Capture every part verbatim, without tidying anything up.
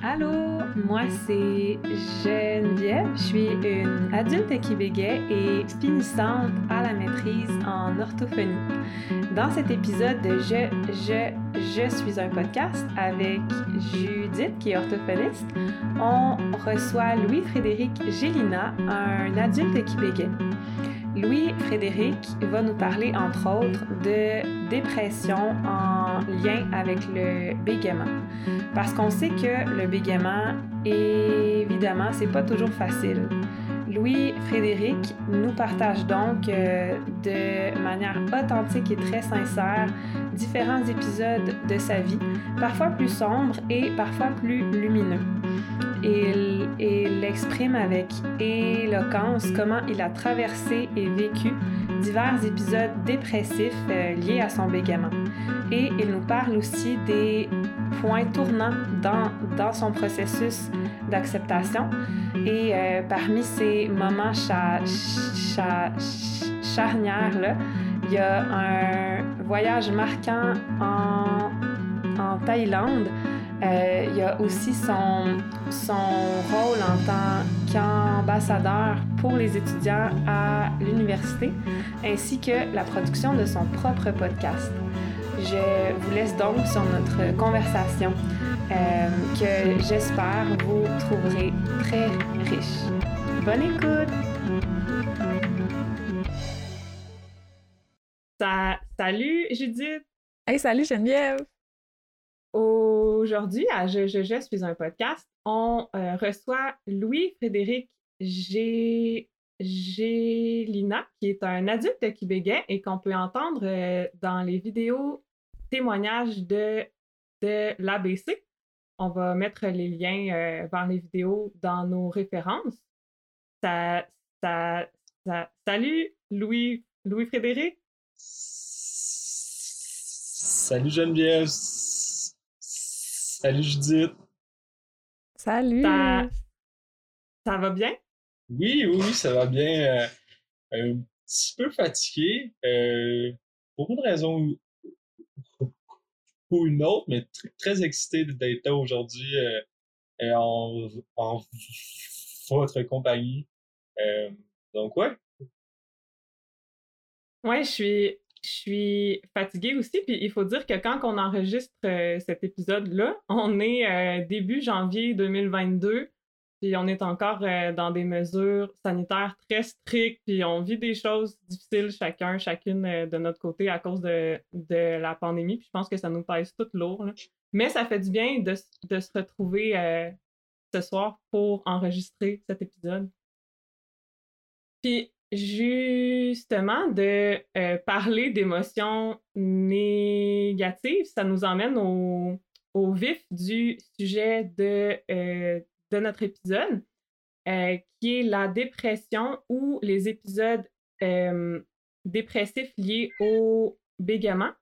Allô, moi c'est Geneviève, je suis une adulte qui bégaye et finissante à la maîtrise en orthophonie. Dans cet épisode de Je, je, je suis un podcast avec Judith qui est orthophoniste, on reçoit Louis-Frédéric Gélinas, un adulte qui bégaye. Louis-Frédéric va nous parler entre autres de dépression en lien avec le bégaiement. Parce qu'on sait que le bégaiement, évidemment, c'est pas toujours facile. Louis-Frédéric nous partage donc euh, de manière authentique et très sincère différents épisodes de sa vie, parfois plus sombres et parfois plus lumineux. Il, il exprime avec éloquence comment il a traversé et vécu divers épisodes dépressifs euh, liés à son bégaiement. Et il nous parle aussi des points tournants dans, dans son processus d'acceptation. Et euh, parmi ces moments cha- cha- charnières-là, il y a un voyage marquant en, en Thaïlande. Euh, il y a aussi son, son rôle en tant qu'ambassadeur pour les étudiants à l'université, ainsi que la production de son propre podcast. Je vous laisse donc sur notre conversation euh, que j'espère vous trouverez très riche. Bonne écoute! Ça, salut Judith! Hey, salut Geneviève! Aujourd'hui, à Je, Je, Je suis un podcast, on euh, reçoit Louis-Frédéric G... Gélinas, qui est un adulte qui bégaye et qu'on peut entendre euh, dans les vidéos témoignages de, de l'A B C. On va mettre les liens euh, vers les vidéos dans nos références. Ça, ça, ça, salut Louis, Louis-Frédéric! Salut Geneviève! Salut Judith! Salut! Ça, ça va bien? Oui, oui, oui, ça va bien. Euh, un petit peu fatigué, euh, pour une raison ou une autre, mais très, très excité d'être là aujourd'hui euh, et en, en votre compagnie. Euh, donc, ouais. Ouais, je suis... Je suis fatiguée aussi, puis il faut dire que quand on enregistre euh, cet épisode-là, on est euh, début janvier deux mille vingt-deux, puis on est encore euh, dans des mesures sanitaires très strictes, puis on vit des choses difficiles chacun, chacune euh, de notre côté à cause de, de la pandémie, puis je pense que ça nous pèse tout lourd, là. Mais ça fait du bien de, de se retrouver euh, ce soir pour enregistrer cet épisode. Puis justement, de euh, parler d'émotions négatives, ça nous emmène au, au vif du sujet de, euh, de notre épisode, euh, qui est la dépression ou les épisodes euh, dépressifs liés au bégaiement.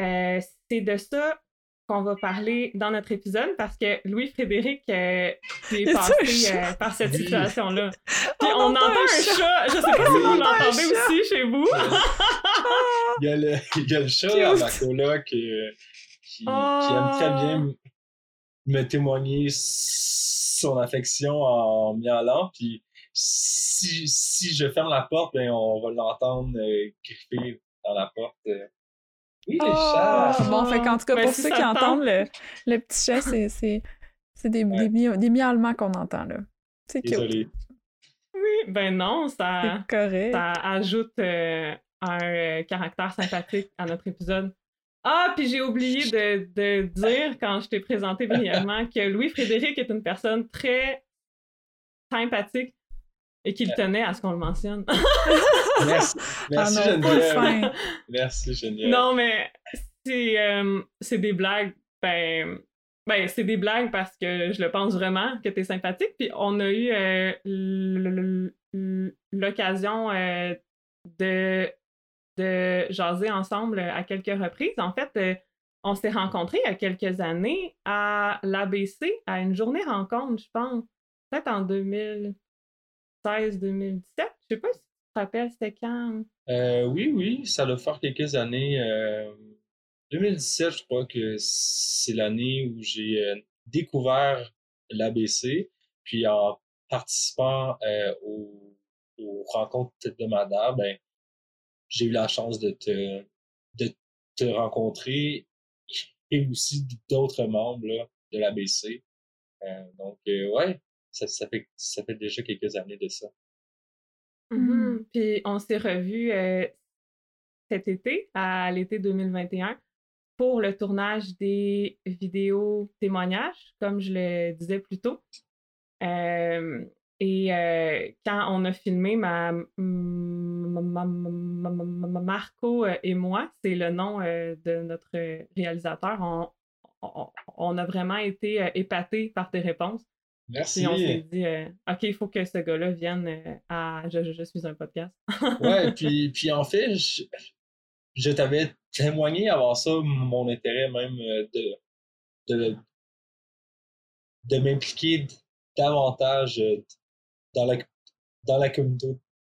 Euh, c'est de ça qu'on va parler dans notre épisode parce que Louis-Frédéric euh, est passé euh, par cette situation-là. Puis on, on entend, entend un chat. chat. Je sais pas oui, si vous l'entendez aussi chez vous. Il y a le, il y a le chat à ma coloc qui, qui, oh. qui aime très bien me témoigner son affection en miaulant. Puis si, si je ferme la porte, ben on va l'entendre euh, griffer dans la porte. Euh. Oui, les oh, chats! Bon, fait qu'en tout cas, ben, pour si ceux qui tente. entendent le, le petit chat, c'est, c'est, c'est des, ouais. des, des miaulements qu'on entend, là. C'est Désolé. Cute. Oui, ben non, ça, ça ajoute euh, un euh, caractère sympathique à notre épisode. Ah, puis j'ai oublié de, de dire, quand je t'ai présenté brièvement, que Louis-Frédéric est une personne très sympathique et qu'il tenait à ce qu'on le mentionne. Merci, merci ah non, Geneviève. Merci Geneviève. Non, mais c'est, euh, c'est des blagues. Ben, ben, c'est des blagues parce que je le pense vraiment que t'es sympathique. Puis on a eu euh, l'occasion euh, de, de jaser ensemble à quelques reprises. En fait, euh, on s'est rencontrés il y a quelques années à l'A B C, à une journée rencontre, je pense. Peut-être en deux mille seize, deux mille dix-sept. Je sais pas si te rappelles, c'était quand? Euh, oui, oui, ça l'a fait quelques années. Euh, deux mille dix-sept, je crois que c'est l'année où j'ai euh, découvert l'A B C, puis en participant euh, aux, aux rencontres hebdomadaires, ben, j'ai eu la chance de te, de te rencontrer et aussi d'autres membres là, de l'A B C. Euh, donc, euh, ouais, ça, ça, fait, ça fait déjà quelques années de ça. Mm-hmm. Puis on s'est revus euh, cet été, à l'été deux mille vingt et un, pour le tournage des vidéos témoignages, comme je le disais plus tôt. Euh, et euh, quand on a filmé, ma, ma, ma, ma, ma Marco et moi, c'est le nom euh, de notre réalisateur, on, on, on a vraiment été euh, épatés par tes réponses. Merci. Puis on s'est dit, euh, OK, il faut que ce gars-là vienne à « Je suis un podcast ». Ouais, puis, puis en fait, je, je t'avais témoigné avant ça mon intérêt même de, de, de m'impliquer davantage dans la, dans la, communauté,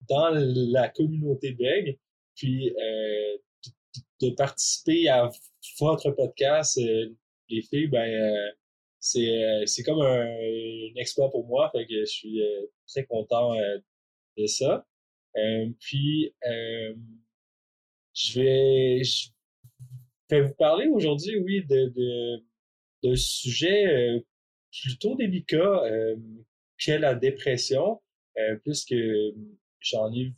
dans la communauté bègue, puis euh, de, de participer à votre podcast, euh, les filles, ben euh, c'est, euh, c'est comme un, un exploit pour moi, fait que je suis euh, très content euh, de ça. Euh, puis, euh, je vais, je vais vous parler aujourd'hui, oui, de, de, de sujet euh, plutôt délicat euh, qu'est la dépression, euh, puisque j'en ai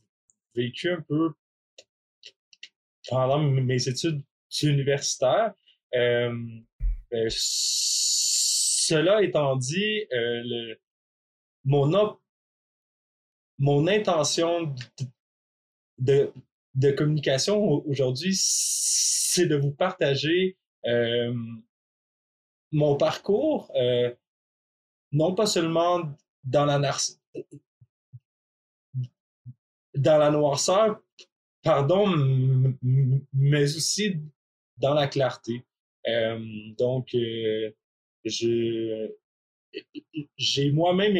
vécu un peu pendant mes études universitaires. Euh, euh, cela étant dit, euh, le, mon, op, mon intention de, de communication aujourd'hui, c'est de vous partager euh, mon parcours, euh, non pas seulement dans la, nar- dans la noirceur, pardon, m- m- mais aussi dans la clarté. Euh, donc, euh, je, j'ai moi-même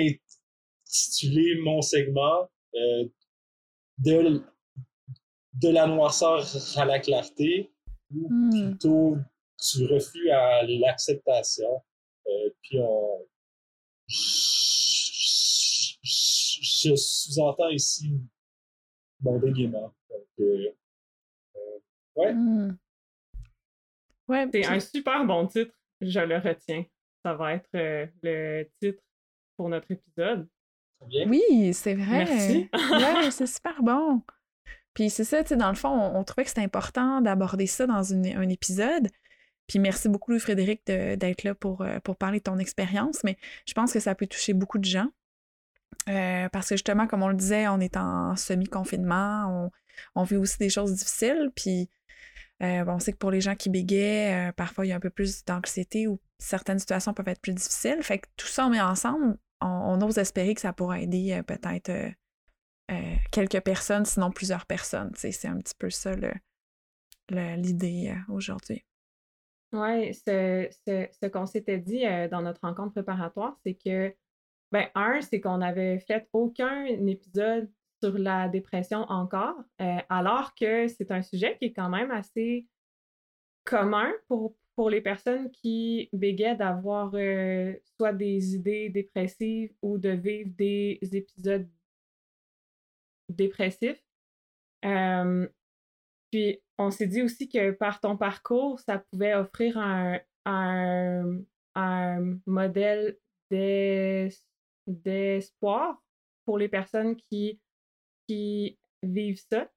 intitulé mon segment euh, de, de la noirceur à la clarté, ou mm. plutôt du refus à l'acceptation. Euh, puis on, je sous-entends ici mon bégaiement. Donc, euh, euh, ouais. Mm. Ouais, c'est un super bon titre, je le retiens. Ça va être euh, le titre pour notre épisode. Bien. Oui, c'est vrai. Merci. Ouais, c'est super bon. Puis c'est ça, tu sais, dans le fond, on, on trouvait que c'était important d'aborder ça dans une, un épisode. Puis merci beaucoup, Louis-Frédéric, de, d'être là pour, pour parler de ton expérience. Mais je pense que ça peut toucher beaucoup de gens. Euh, parce que justement, comme on le disait, on est en semi-confinement. On, on vit aussi des choses difficiles. Puis Euh, bon, on sait que pour les gens qui bégaient, euh, parfois il y a un peu plus d'anxiété ou certaines situations peuvent être plus difficiles. Fait que tout ça, on met ensemble, on, on ose espérer que ça pourra aider euh, peut-être euh, euh, quelques personnes, sinon plusieurs personnes. T'sais, c'est un petit peu ça le, le, l'idée euh, aujourd'hui. Oui, ce, ce, ce qu'on s'était dit euh, dans notre rencontre préparatoire, c'est que, ben, un, c'est qu'on n'avait fait aucun épisode sur la dépression encore, euh, alors que c'est un sujet qui est quand même assez commun pour, pour les personnes qui bégaient d'avoir euh, soit des idées dépressives ou de vivre des épisodes dépressifs. Euh, puis, on s'est dit aussi que par ton parcours, ça pouvait offrir un, un, un modèle d'es, d'espoir pour les personnes qui qui vivent ça.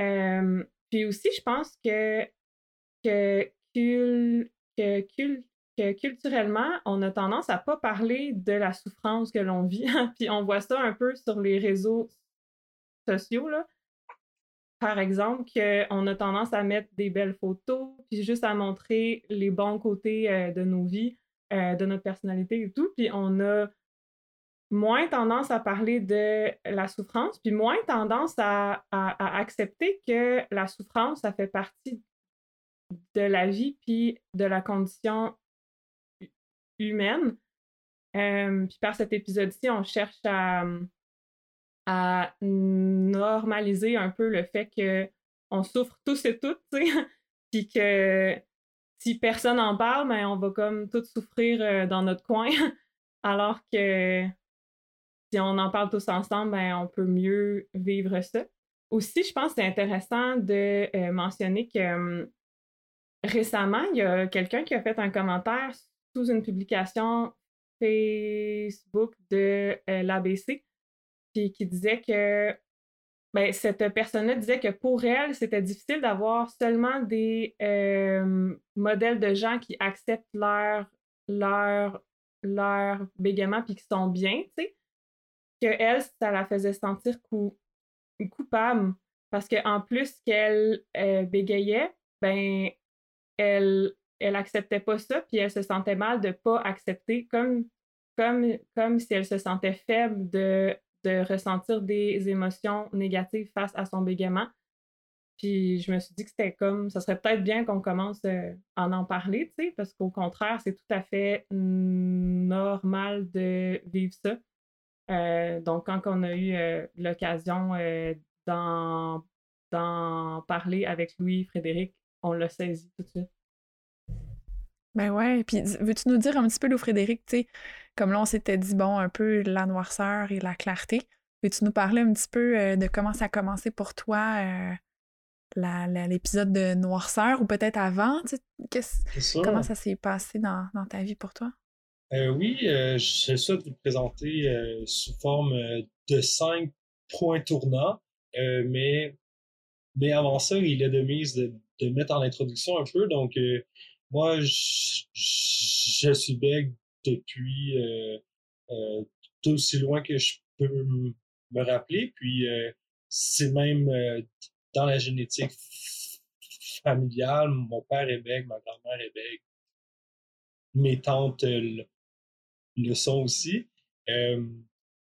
Euh, puis aussi, je pense que, que, cul, que, cul, que culturellement, on a tendance à ne pas parler de la souffrance que l'on vit. Puis on voit ça un peu sur les réseaux sociaux, là. Par exemple, qu'on a tendance à mettre des belles photos, puis juste à montrer les bons côtés euh, de nos vies, euh, de notre personnalité et tout. Puis on a moins tendance à parler de la souffrance, puis moins tendance à, à, à accepter que la souffrance, ça fait partie de la vie, puis de la condition humaine. Euh, puis par cet épisode-ci, on cherche à, à normaliser un peu le fait qu'on souffre tous et toutes, tu sais, puis que si personne n'en parle, ben on va comme tous souffrir dans notre coin. alors que si on en parle tous ensemble, ben, on peut mieux vivre ça. Aussi, je pense que c'est intéressant de euh, mentionner que euh, récemment, il y a quelqu'un qui a fait un commentaire sous une publication Facebook de euh, l'A B C, puis qui disait que ben, cette personne-là disait que pour elle, c'était difficile d'avoir seulement des euh, modèles de gens qui acceptent leur, leur, leur bégaiement puis qui sont bien, tu sais, qu'elle, ça la faisait sentir coup, coupable parce qu'en plus qu'elle euh, bégayait, ben, elle elle acceptait pas ça, puis elle se sentait mal de pas accepter, comme, comme, comme si elle se sentait faible de, de ressentir des émotions négatives face à son bégaiement. Puis je me suis dit que c'était comme, ça serait peut-être bien qu'on commence euh, à en parler, tu sais, parce qu'au contraire, c'est tout à fait normal de vivre ça. Euh, donc, quand on a eu euh, l'occasion euh, d'en, d'en parler avec Louis-Frédéric, on l'a saisi tout de suite. Ben ouais, puis veux-tu nous dire un petit peu, Louis-Frédéric, tu sais, comme là on s'était dit, bon, un peu la noirceur et la clarté, veux-tu nous parler un petit peu euh, de comment ça a commencé pour toi, euh, la, la, l'épisode de noirceur, ou peut-être avant, tu sais, comment ça s'est passé dans, dans ta vie pour toi? Euh, oui, euh, je souhaite vous présenter euh, sous forme euh, de cinq points tournants, euh, mais, mais avant ça, il est de mise de, de mettre en introduction un peu, donc... Euh, Moi, je, je, je suis bègue depuis euh, euh, tout aussi loin que je peux m- me rappeler. Puis, euh, c'est même euh, dans la génétique f- familiale. Mon père est bègue, ma grand-mère est bègue. Mes tantes euh, le, le sont aussi. Euh,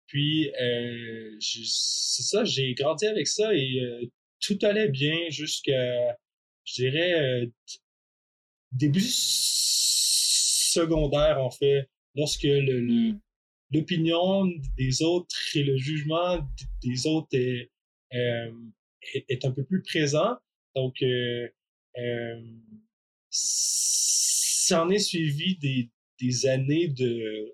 puis, euh, je, c'est ça, j'ai grandi avec ça et euh, tout allait bien jusqu'à, je dirais... Euh, début secondaire, en fait, lorsque le, le, l'opinion des autres et le jugement des autres est, euh, est, est un peu plus présent. Donc, euh, euh, ça en est suivi des, des années de,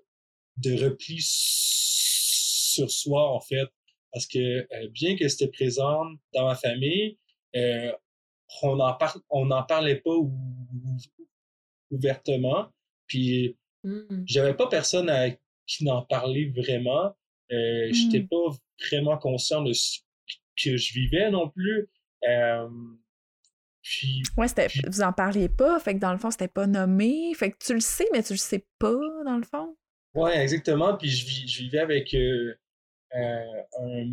de repli sur soi, en fait, parce que euh, bien que c'était présent dans ma famille, euh, on n'en par... parlait pas ou... ouvertement, puis mm. j'avais pas personne à qui n'en parlait vraiment, euh, mm. j'étais pas vraiment conscient de ce que je vivais non plus, euh... puis... Ouais, c'était... Puis... vous en parliez pas, fait que dans le fond, c'était pas nommé, fait que tu le sais, mais tu le sais pas, dans le fond. Ouais, exactement, puis je, vis... je vivais avec euh, Euh, un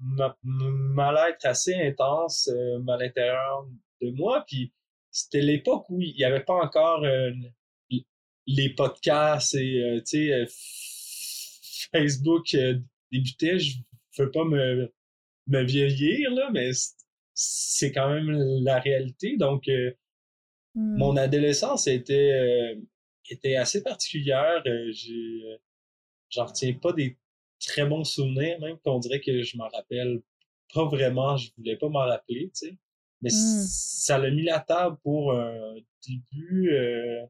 ma- mal-être assez intense euh, à l'intérieur de moi, puis c'était l'époque où il n'y avait pas encore euh, les podcasts et euh, tu sais euh, Facebook euh, débutait. Je veux pas me, me vieillir là, mais c'est quand même la réalité, donc euh, mm. mon adolescence était, euh, était assez particulière, euh, j'ai, euh, j'en retiens pas des très bon souvenir, même qu'on dirait que je m'en rappelle pas vraiment, je voulais pas m'en rappeler, tu sais. Mais mm. ça l'a mis la table pour un début euh,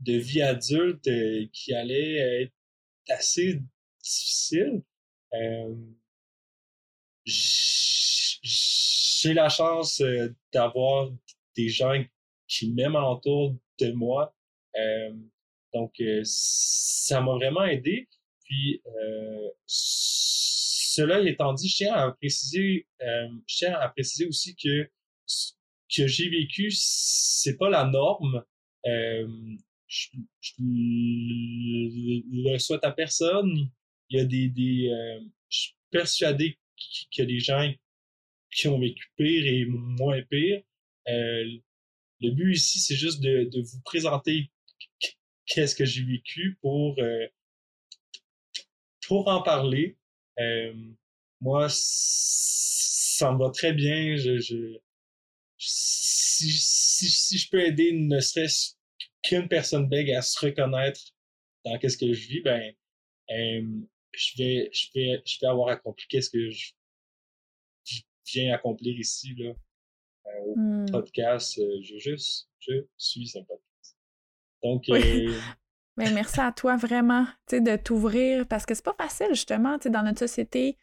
de vie adulte euh, qui allait être assez difficile. Euh, j'ai la chance euh, d'avoir des gens qui m'aiment alentour de moi. Euh, donc, euh, ça m'a vraiment aidé. Puis, euh, cela étant dit, je tiens à préciser, euh, je tiens à préciser aussi que ce que j'ai vécu, c'est pas la norme. Euh, je, je le souhaite à personne. Il y a des, des euh, je suis persuadé qu'il y a des gens qui ont vécu pire et moins pire. Euh, le but ici, c'est juste de, de vous présenter qu'est-ce que j'ai vécu pour... Euh, Pour en parler, euh, moi, ça me va très bien. Je, je, si, si, si je peux aider ne serait-ce qu'une personne bègue à se reconnaître dans qu'est-ce que je vis, ben, euh, je vais, je vais, je vais avoir accompli qu'est-ce que je, je viens accomplir ici là, euh, au mm. podcast. Euh, je juste, je suis un podcast. Donc. Oui. Euh, Mais merci à toi vraiment, tu sais, de t'ouvrir, parce que c'est pas facile, justement, tu sais, dans notre société,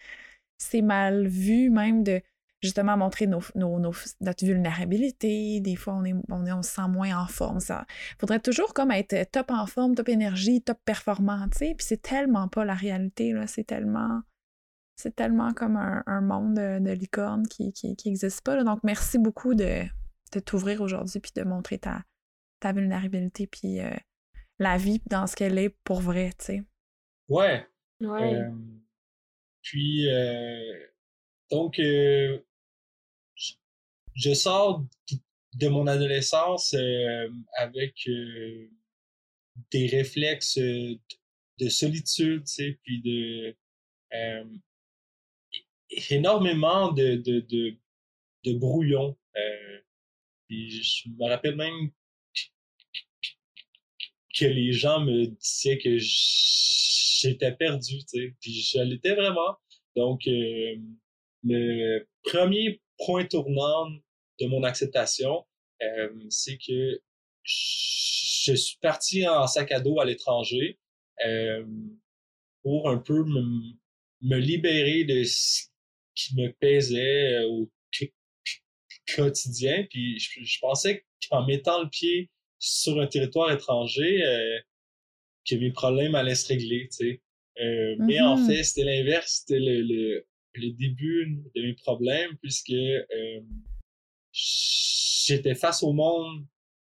c'est mal vu même de justement montrer nos, nos, nos, notre vulnérabilité. Des fois, on est, on est, on se sent moins en forme. Ça faudrait toujours comme être top en forme, top énergie, top performant, tu sais. Puis c'est tellement pas la réalité, là. C'est tellement, c'est tellement comme un, un monde de, de licorne qui, qui, qui existe pas, là. Donc, merci beaucoup de, de t'ouvrir aujourd'hui puis de montrer ta, ta vulnérabilité puis euh, la vie dans ce qu'elle est pour vrai, tu sais. Ouais. Ouais. Euh, puis, euh, donc... Euh... Je sors de mon adolescence euh, avec euh, des réflexes euh, de solitude, tu sais, puis de euh, énormément de, de, de, de brouillons. Euh, puis je me rappelle même que les gens me disaient que j'étais perdu, tu sais, puis je l'étais vraiment. Donc, euh, le premier point tournant de mon acceptation, euh, c'est que je suis parti en sac à dos à l'étranger euh, pour un peu me, me libérer de ce qui me pesait au quotidien. Puis je, je pensais qu'en mettant le pied sur un territoire étranger, euh, que mes problèmes allaient se régler, tu sais. Euh, mm-hmm. Mais en fait, c'était l'inverse, c'était le, le, le début de mes problèmes, puisque... Euh, j'étais face au monde,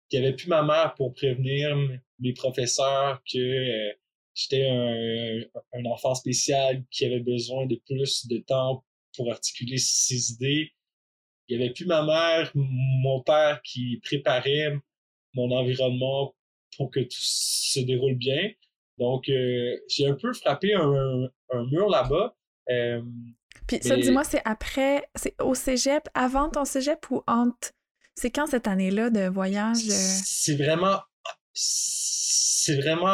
qu'il n'y avait plus ma mère pour prévenir mes professeurs que euh, j'étais un, un enfant spécial qui avait besoin de plus de temps pour articuler ses idées. Il n'y avait plus ma mère, mon père qui préparait mon environnement pour que tout se déroule bien. Donc, euh, j'ai un peu frappé un, un mur là-bas. Euh, Puis mais... ça, dis-moi, c'est après, c'est au cégep, avant ton cégep ou entre? C'est quand cette année-là de voyage? C'est vraiment, c'est vraiment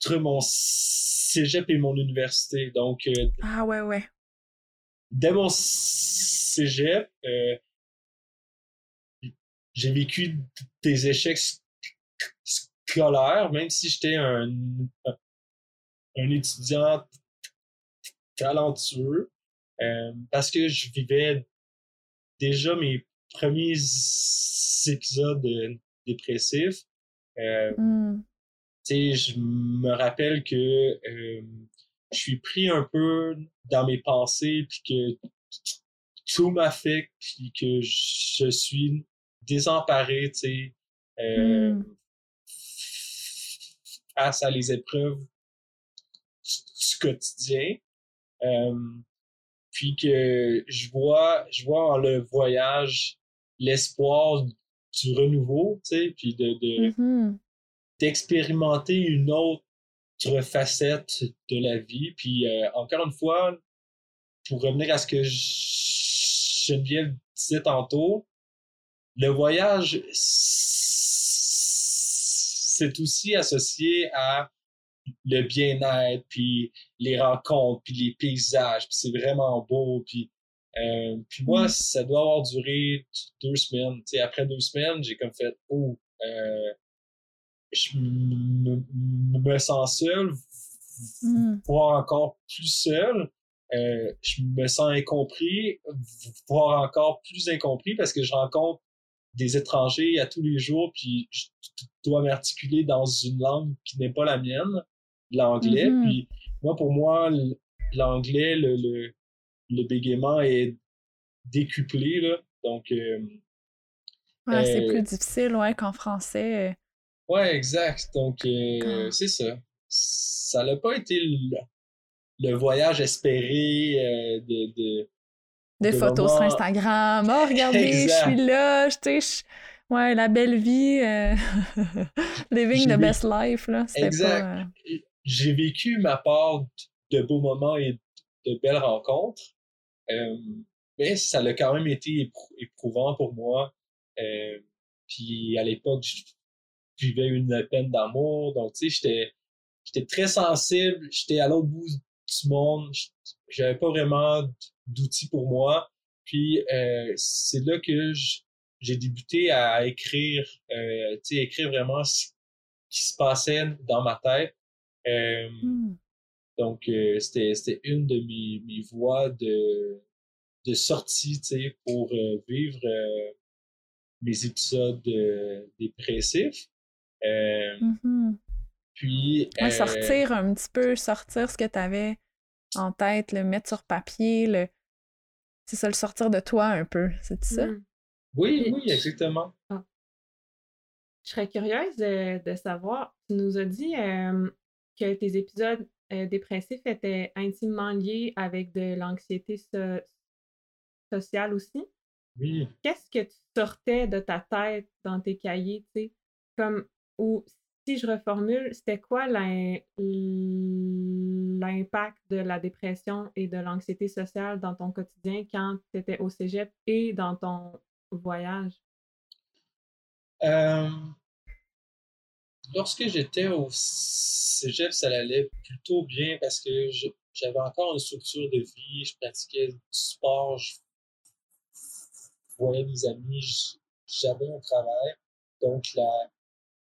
entre mon cégep et mon université. Donc, euh, ah ouais, ouais. Dès mon cégep, euh, j'ai vécu des échecs scolaires, même si j'étais un, un étudiant talentueux, euh, parce que je vivais déjà mes premiers épisodes dépressifs. Euh, mm. Tu sais, je me rappelle que euh, je suis pris un peu dans mes pensées, puis que tout m'affecte, puis que je suis désemparé, tu sais, euh, mm. face à les épreuves du quotidien. Euh, puis que je vois, je vois en le voyage l'espoir du renouveau, tu sais, puis de, de mm-hmm. d'expérimenter une autre facette de la vie. Puis euh, encore une fois, pour revenir à ce que Geneviève disait tantôt, le voyage, c'est aussi associé à le bien-être, puis les rencontres, puis les paysages, puis c'est vraiment beau. Puis, euh, puis moi, mm. ça doit avoir duré deux semaines. T'sais, après deux semaines, j'ai comme fait « Oh, euh, je m- m- me sens seul, mm. voire encore plus seul. Euh, je me sens incompris, voire encore plus incompris, parce que je rencontre des étrangers à tous les jours, puis je dois m'articuler dans une langue qui n'est pas la mienne. L'anglais, mm-hmm. puis moi, pour moi, l'anglais, le, le, le bégaiement est décuplé, là, donc... Euh, ouais, euh, c'est plus difficile, ouais, qu'en français. Ouais, exact, donc euh, c'est ça. Ça n'a pas été le, le voyage espéré euh, de... de Des de photos moment... sur Instagram, « Oh, regardez, je suis là, je sais... » Ouais, la belle vie, euh... living J'ai the best vécu... life, là, c'était exact. Pas... Euh... J'ai vécu ma part de beaux moments et de belles rencontres, euh, mais ça l'a quand même été éprou- éprouvant pour moi. Euh, puis à l'époque, je vivais une peine d'amour, donc tu sais, j'étais, j'étais très sensible, j'étais à l'autre bout du monde, j'avais pas vraiment d'outils pour moi. Puis euh, c'est là que j'ai débuté à écrire, euh, tu sais, écrire vraiment ce qui se passait dans ma tête. Euh, mm. Donc, euh, c'était, c'était une de mes, mes voies de, de sortie, tu sais, pour euh, vivre euh, mes épisodes euh, dépressifs. Euh, mm-hmm. Puis... Ouais, euh, sortir un petit peu, sortir ce que tu avais en tête, le mettre sur papier, le... c'est ça, le sortir de toi un peu, c'est ça? Mm. Oui, Et oui, tu... exactement. Ah. Je serais curieuse de, de savoir, tu nous as dit euh, que tes épisodes euh, dépressifs étaient intimement liés avec de l'anxiété so- sociale aussi. Oui. Qu'est-ce que tu sortais de ta tête dans tes cahiers, tu sais? Comme, ou si je reformule, c'était quoi l'im- l'impact de la dépression et de l'anxiété sociale dans ton quotidien quand tu étais au cégep et dans ton voyage? Euh, lorsque j'étais au cégep, ça allait plutôt bien parce que je, j'avais encore une structure de vie, je pratiquais du sport, je voyais des amis, je, j'avais un travail. Donc, la,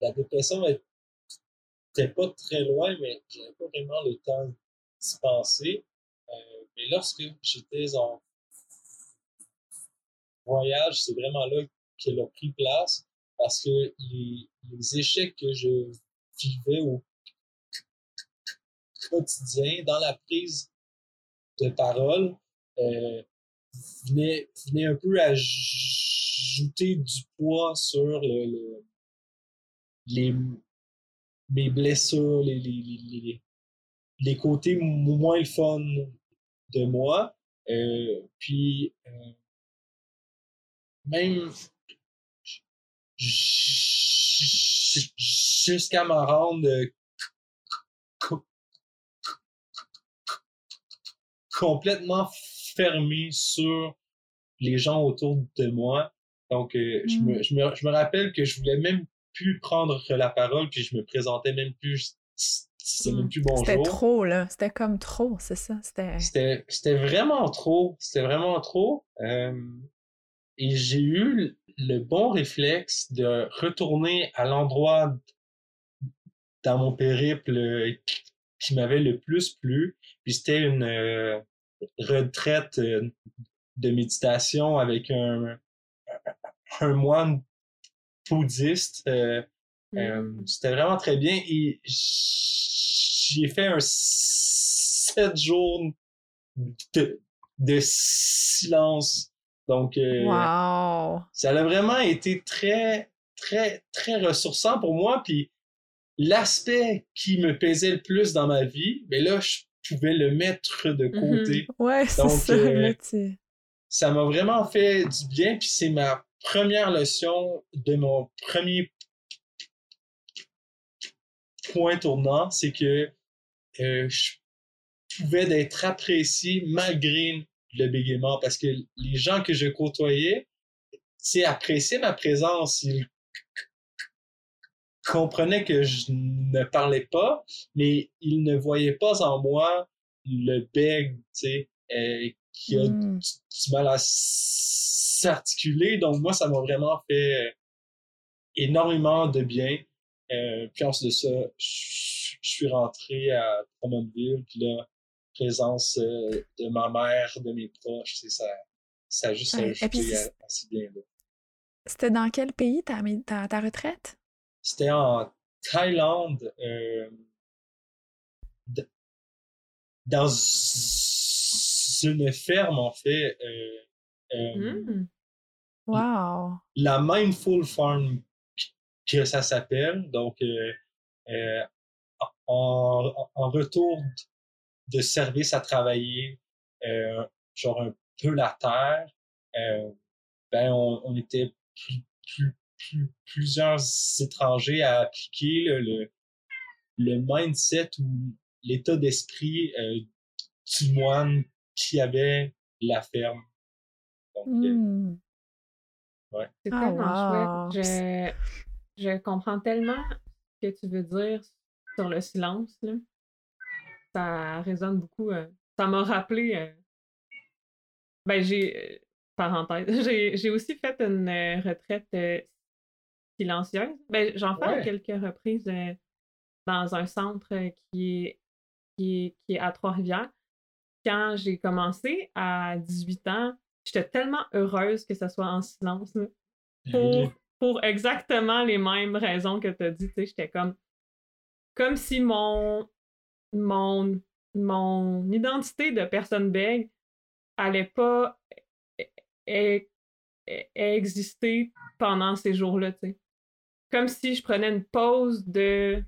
la dépression n'était pas très loin, mais je n'avais pas vraiment le temps d'y penser. Euh, mais lorsque j'étais en voyage, c'est vraiment là qu'elle a pris place. Parce que les, les échecs que je vivais au quotidien, dans la prise de parole, euh, venaient, venaient un peu ajouter du poids sur le, le, les, mes blessures, les, les, les, les, les côtés moins le fun de moi. Euh, puis, euh, même... jusqu'à m'en rendre complètement fermé sur les gens autour de moi. Donc, euh, mm. je, me, je, me, je me rappelle que je voulais même plus prendre la parole, puis je me présentais même plus, c'était même plus bonjour. C'était trop, là. C'était comme trop, c'est ça? C'était, c'était, c'était vraiment trop. C'était vraiment trop. Euh, et j'ai eu... le bon réflexe de retourner à l'endroit dans mon périple qui m'avait le plus plu, puis c'était une euh, retraite euh, de méditation avec un, un moine bouddhiste. Euh, mm. euh, c'était vraiment très bien et j'ai fait un sept jours de, de silence. Donc, euh, wow. Ça a vraiment été très, très, très ressourçant pour moi. Puis l'aspect qui me pesait le plus dans ma vie, mais là, je pouvais le mettre de côté. Mm-hmm. Ouais, c'est Donc, ça. Euh, tu... Ça m'a vraiment fait du bien. Puis c'est ma première leçon de mon premier point tournant, c'est que euh, je pouvais être apprécié malgré une le bégaiement, parce que les gens que je côtoyais, c'est appréciaient ma présence. Ils comprenaient que je ne parlais pas, mais ils ne voyaient pas en moi le bègue, tu sais, euh, qui a mm. du, du mal à s'articuler. Donc, moi, ça m'a vraiment fait énormément de bien. Euh, puis, ensuite de ça, je suis rentré à Drummondville, puis là, présence euh, de ma mère, de mes proches, c'est ça, ça a juste ouais. ajouté à, à ce bien-là. C'était dans quel pays ta, ta, ta retraite? C'était en Thaïlande, euh, d- dans une ferme, en fait. Euh, euh, mm. Wow! La Mindful Farm, que ça s'appelle. Donc, euh, euh, en, en retour de service à travailler, euh, genre un peu la terre, euh, ben on, on était plus, plus, plus, plusieurs étrangers à appliquer le, le, le mindset ou l'état d'esprit euh, du moine qui avait la ferme. Donc, mmh. euh, ouais. C'est tellement oh, wow. chouette. Je, je comprends tellement ce que tu veux dire sur le silence, là. Ça résonne beaucoup. Euh, ça m'a rappelé... Euh, ben, j'ai... Euh, parenthèse. J'ai, j'ai aussi fait une euh, retraite euh, silencieuse. Ben, j'en parle ouais. quelques reprises euh, dans un centre qui est, qui est, qui est à Trois-Rivières. Quand j'ai commencé à dix-huit ans, j'étais tellement heureuse que ça soit en silence pour, mmh. pour exactement les mêmes raisons que tu as dit. Tu sais, j'étais comme, comme si mon, mon, mon identité de personne bègue allait pas e- e- exister pendant ces jours-là. Tu sais. Comme si je prenais une pause de...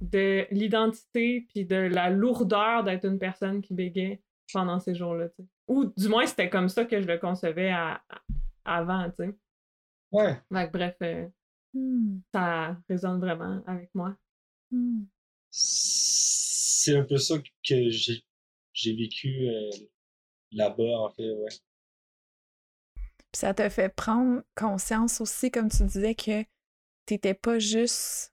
de l'identité puis de la lourdeur d'être une personne qui bégait pendant ces jours-là, tu sais. Ou du moins, c'était comme ça que je le concevais à, à, avant, tu sais. Ouais. Donc, bref, euh, mm. ça résonne vraiment avec moi. Mm. C'est un peu ça que j'ai, j'ai vécu euh, là-bas, en fait, ouais. Puis ça te fait prendre conscience aussi, comme tu disais, que t'étais pas juste...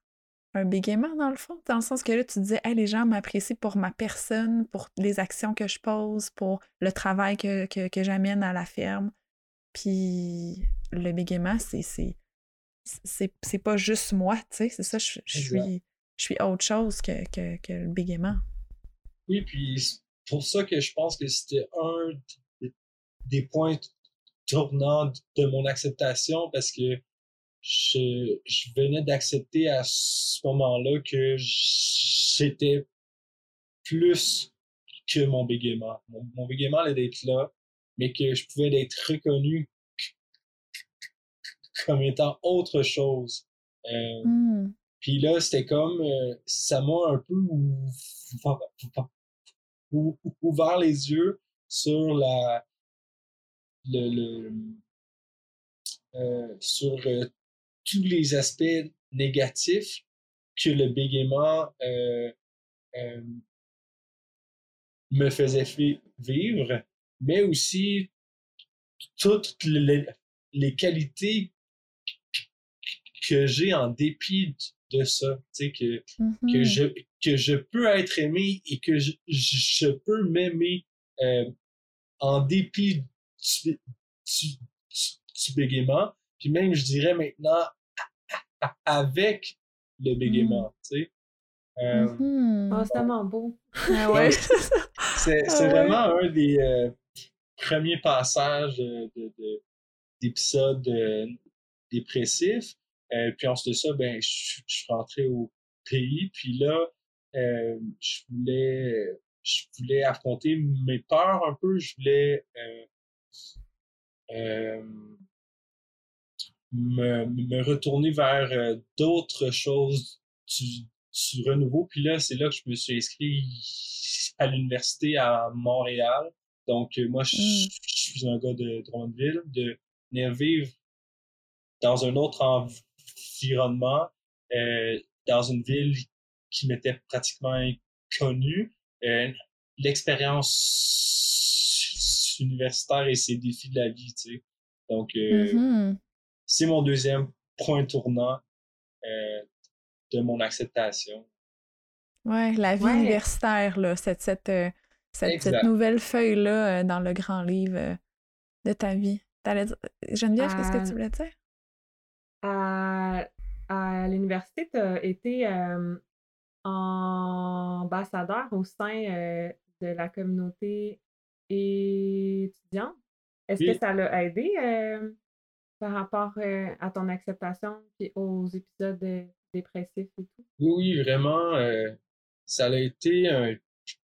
un bégaiement, dans le fond, dans le sens que là, tu disais, hey, les gens m'apprécient pour ma personne, pour les actions que je pose, pour le travail que, que, que j'amène à la ferme. Puis le bégaiement, c'est, c'est, c'est, c'est pas juste moi, tu sais, c'est ça, je, je, suis, je suis autre chose que, que, que le bégaiement. Oui, puis c'est pour ça que je pense que c'était un des points tournants de mon acceptation, parce que Je, je venais d'accepter à ce moment-là que j'étais plus que mon bégaiement. Mon, mon bégaiement allait d'être là, mais que je pouvais être reconnu comme étant autre chose. Euh, mm. Puis là, c'était comme, euh, ça m'a un peu ou, ou, ouvert les yeux sur la... le, le euh, sur euh, tous les aspects négatifs que le bégaiement euh, euh, me faisait f- vivre, mais aussi toutes les, les qualités que j'ai en dépit de ça, tu sais, que, mm-hmm. que, je, que je peux être aimé et que je, je peux m'aimer euh, en dépit du, du, du, du bégaiement. Puis même, je dirais maintenant, avec le bégaiement, mm. tu sais. Euh, mm-hmm. Oh, c'est tellement beau! Ah ouais. C'est, c'est ah vraiment ouais. un des euh, premiers passages de, de, d'épisodes euh, dépressifs. Euh, puis ensuite de ça, ben, je suis rentré au pays. Puis là, euh, je voulais je voulais affronter mes peurs un peu. Je voulais... Euh, euh, Me, me retourner vers euh, d'autres choses du, du renouveau. Puis là, c'est là que je me suis inscrit à l'université à Montréal. Donc, euh, moi, je, mm. je suis un gars de Drummondville, de venir vivre dans un autre environnement, euh, dans une ville qui m'était pratiquement inconnue. Euh, l'expérience universitaire et ses défis de la vie, tu sais. Donc, euh, mm-hmm. c'est mon deuxième point tournant euh, de mon acceptation. Oui, la vie ouais. universitaire, là, cette, cette, euh, cette, cette nouvelle feuille-là euh, dans le grand livre euh, de ta vie. T'allais dire... Geneviève, euh, qu'est-ce que tu voulais dire? À, à l'université, tu as été euh, ambassadeur au sein euh, de la communauté étudiante. Est-ce oui. que ça l'a aidé? Euh... par rapport euh, à ton acceptation puis aux épisodes euh, dépressifs et tout? Oui, vraiment, euh, ça a été un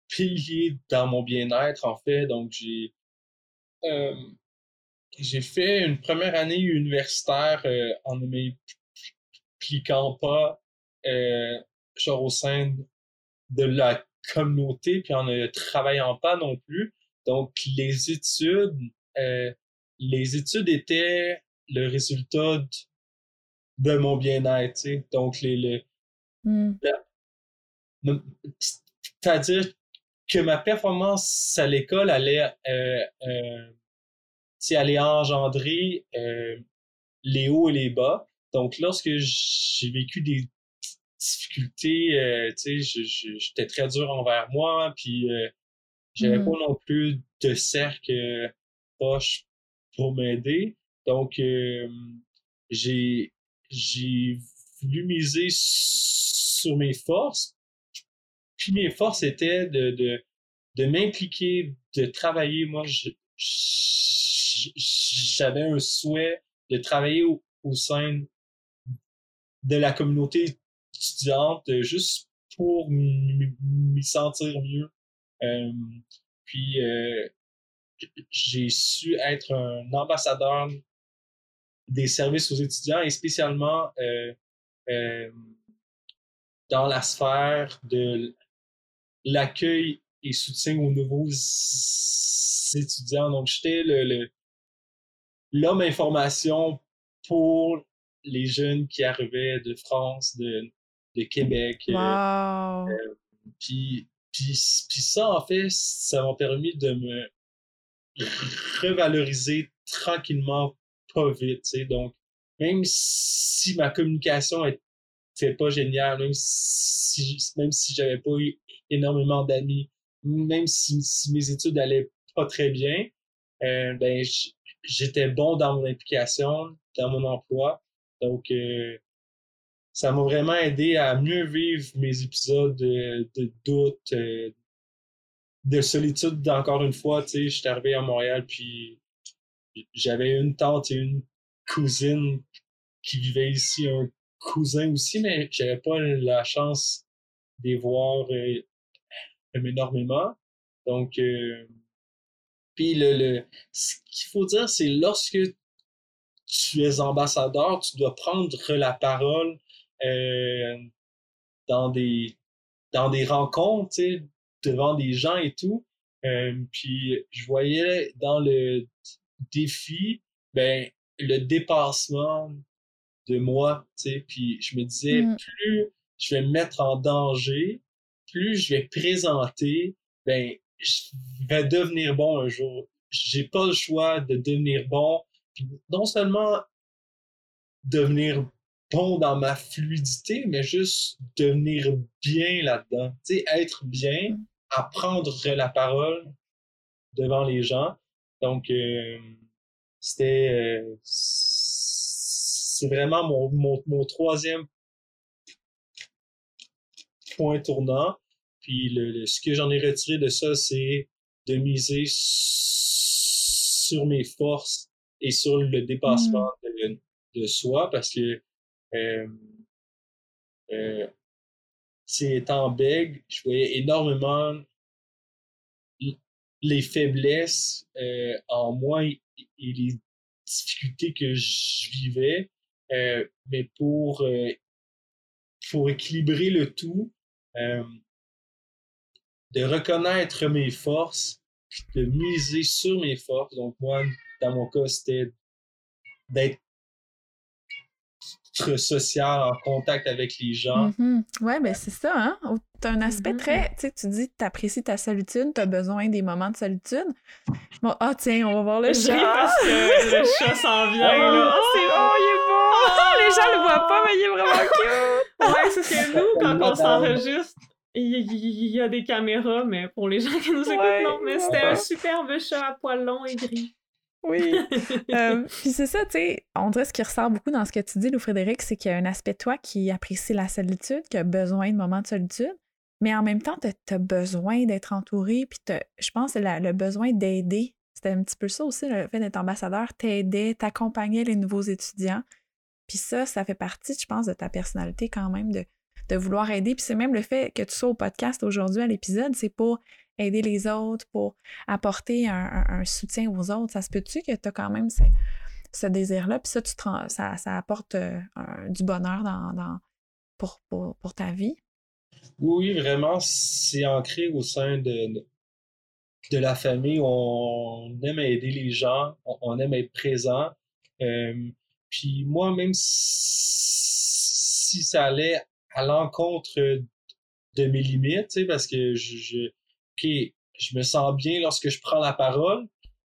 pilier dans mon bien-être, en fait. Donc, j'ai, euh, j'ai fait une première année universitaire euh, en ne m'impliquant pas euh, genre au sein de la communauté puis en ne travaillant pas non plus. Donc, les études, euh, les études étaient... le résultat de mon bien-être, tu sais. Donc, les, les... Mm. c'est-à-dire que ma performance à l'école allait, euh, euh, tu sais, allait engendrer euh, les hauts et les bas. Donc, lorsque j'ai vécu des difficultés, euh, tu sais, j'étais très dur envers moi, puis euh, j'avais mm. pas non plus de cercle euh, poche pour m'aider. Donc, euh, j'ai, j'ai voulu miser sur mes forces. Puis mes forces étaient de, de, de m'impliquer, de travailler. Moi, je, je, j'avais un souhait de travailler au, au sein de la communauté étudiante juste pour m'y sentir mieux. Euh, puis, euh, j'ai su être un ambassadeur des services aux étudiants et spécialement euh, euh, dans la sphère de l'accueil et soutien aux nouveaux étudiants. Donc, j'étais le, le, l'homme information pour les jeunes qui arrivaient de France, de, de Québec. Wow. Euh, puis, puis, puis ça, en fait, ça m'a permis de me revaloriser tranquillement, pas vite. Tu sais. Donc, même si ma communication était pas géniale, même si, même si j'avais pas eu énormément d'amis, même si, si mes études allaient pas très bien, euh, ben j'étais bon dans mon implication, dans mon emploi. Donc, euh, ça m'a vraiment aidé à mieux vivre mes épisodes de, de doute, euh, de solitude. Encore une fois, tu sais, je suis arrivé à Montréal, puis j'avais une tante et une cousine qui vivaient ici, un cousin aussi, mais j'avais pas la chance de les voir euh, énormément. Donc, euh, puis le, le, ce qu'il faut dire, c'est lorsque tu es ambassadeur, tu dois prendre la parole euh, dans des dans des rencontres, tu sais, devant des gens et tout. Euh, puis je voyais dans le défi, ben le dépassement de moi, tu sais. Puis je me disais, mm. plus je vais me mettre en danger, plus je vais présenter, ben je vais devenir bon un jour. J'ai pas le choix de devenir bon. Non seulement devenir bon dans ma fluidité, mais juste devenir bien là-dedans. Tu sais, être bien, apprendre la parole devant les gens. Donc, euh, c'était... Euh, c'est vraiment mon, mon, mon troisième point tournant. Puis, le, le, ce que j'en ai retiré de ça, c'est de miser sur mes forces et sur le dépassement mmh. de, de soi, parce que euh, euh, étant bègue, je voyais énormément les faiblesses euh, en moi et, et les difficultés que je vivais, euh, mais pour, euh, pour équilibrer le tout, euh, de reconnaître mes forces, de miser sur mes forces. Donc moi, dans mon cas, c'était d'être social, en contact avec les gens. Mm-hmm. Oui, bien, c'est ça, hein? T'as un aspect mm-hmm. très... Tu sais, tu dis que t'apprécies ta solitude, t'as besoin des moments de solitude. Bon, ah, oh, tiens, on va voir le chat! Parce que le chat s'en vient, oh, là! Oh, c'est bon, il est beau! Oh, les gens le voient pas, mais il est vraiment cute! Ouais, c'est que nous, quand on s'enregistre, il y a des caméras, mais pour les gens qui nous écoutent, ouais, non, mais ouais. C'était un superbe chat à poils longs et gris. Oui. Euh, puis c'est ça, tu sais, on dirait ce qui ressort beaucoup dans ce que tu dis, Louis-Frédéric, c'est qu'il y a un aspect de toi qui apprécie la solitude, qui a besoin de moments de solitude, mais en même temps, tu as besoin d'être entouré, puis je pense que la, le besoin d'aider, c'était un petit peu ça aussi, le fait d'être ambassadeur, t'aider, t'accompagner les nouveaux étudiants. Puis ça, ça fait partie, je pense, de ta personnalité quand même, de, de vouloir aider. Puis c'est même le fait que tu sois au podcast aujourd'hui, à l'épisode, c'est pour aider les autres, pour apporter un, un, un soutien aux autres. Ça se peut-tu que tu as quand même ce, ce désir-là? Puis ça, tu te, ça, ça apporte euh, un, du bonheur dans, dans, pour, pour, pour ta vie? Oui, vraiment, c'est ancré au sein de, de la famille. On aime aider les gens, on, on aime être présent. Euh, puis moi, même si, si ça allait à l'encontre de mes limites, tu sais, parce que je... je OK, je me sens bien lorsque je prends la parole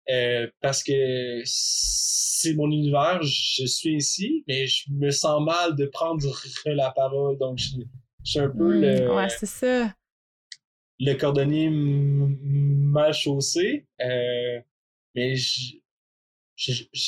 euh, parce que c'est mon univers, je suis ici, mais je me sens mal de prendre la parole. Donc, je, je suis un peu mmh, le, ouais, c'est ça. le cordonnier m- mal chaussé, euh, mais je, je, je,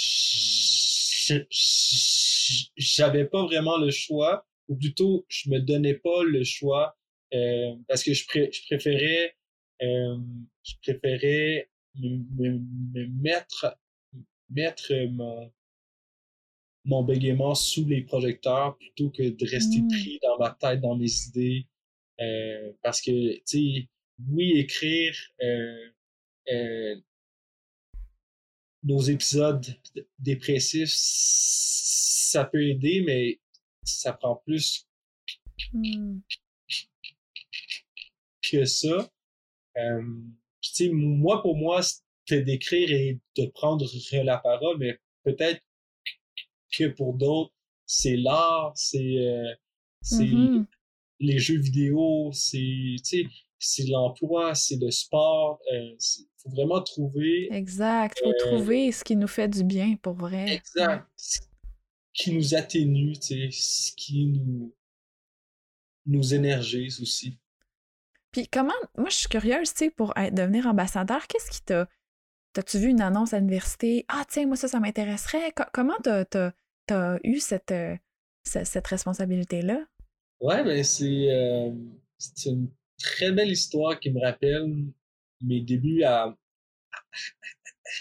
je, je, j'avais pas vraiment le choix, ou plutôt, je me donnais pas le choix, euh, parce que je, pré- je préférais, euh, je préférais me, me, me mettre, mettre mon, mon bégaiement sous les projecteurs plutôt que de rester mmh. pris dans ma tête, dans mes idées, euh, parce que, tu sais, oui, écrire, euh, euh, nos épisodes dépressifs, ça peut aider, mais ça prend plus mm. que ça. Euh, tu sais, moi, pour moi, c'était d'écrire et de prendre la parole, mais peut-être que pour d'autres, c'est l'art, c'est, euh, c'est mm-hmm. les jeux vidéo, c'est, tu sais, c'est l'emploi, c'est le sport. Il euh, faut vraiment trouver... Exact. Il faut euh, trouver ce qui nous fait du bien, pour vrai. Exact. Ce qui nous atténue, tu sais, ce qui nous, nous énergise aussi. Puis comment... Moi, je suis curieuse, tu sais, pour être, devenir ambassadeur, qu'est-ce qui t'a... T'as-tu vu une annonce à l'université? Ah, tiens, moi, ça, ça m'intéresserait. Qu- comment t'as, t'as, t'as eu cette, euh, cette, cette responsabilité-là? Ouais, ben c'est... Euh, c'est une très belle histoire qui me rappelle mes débuts à,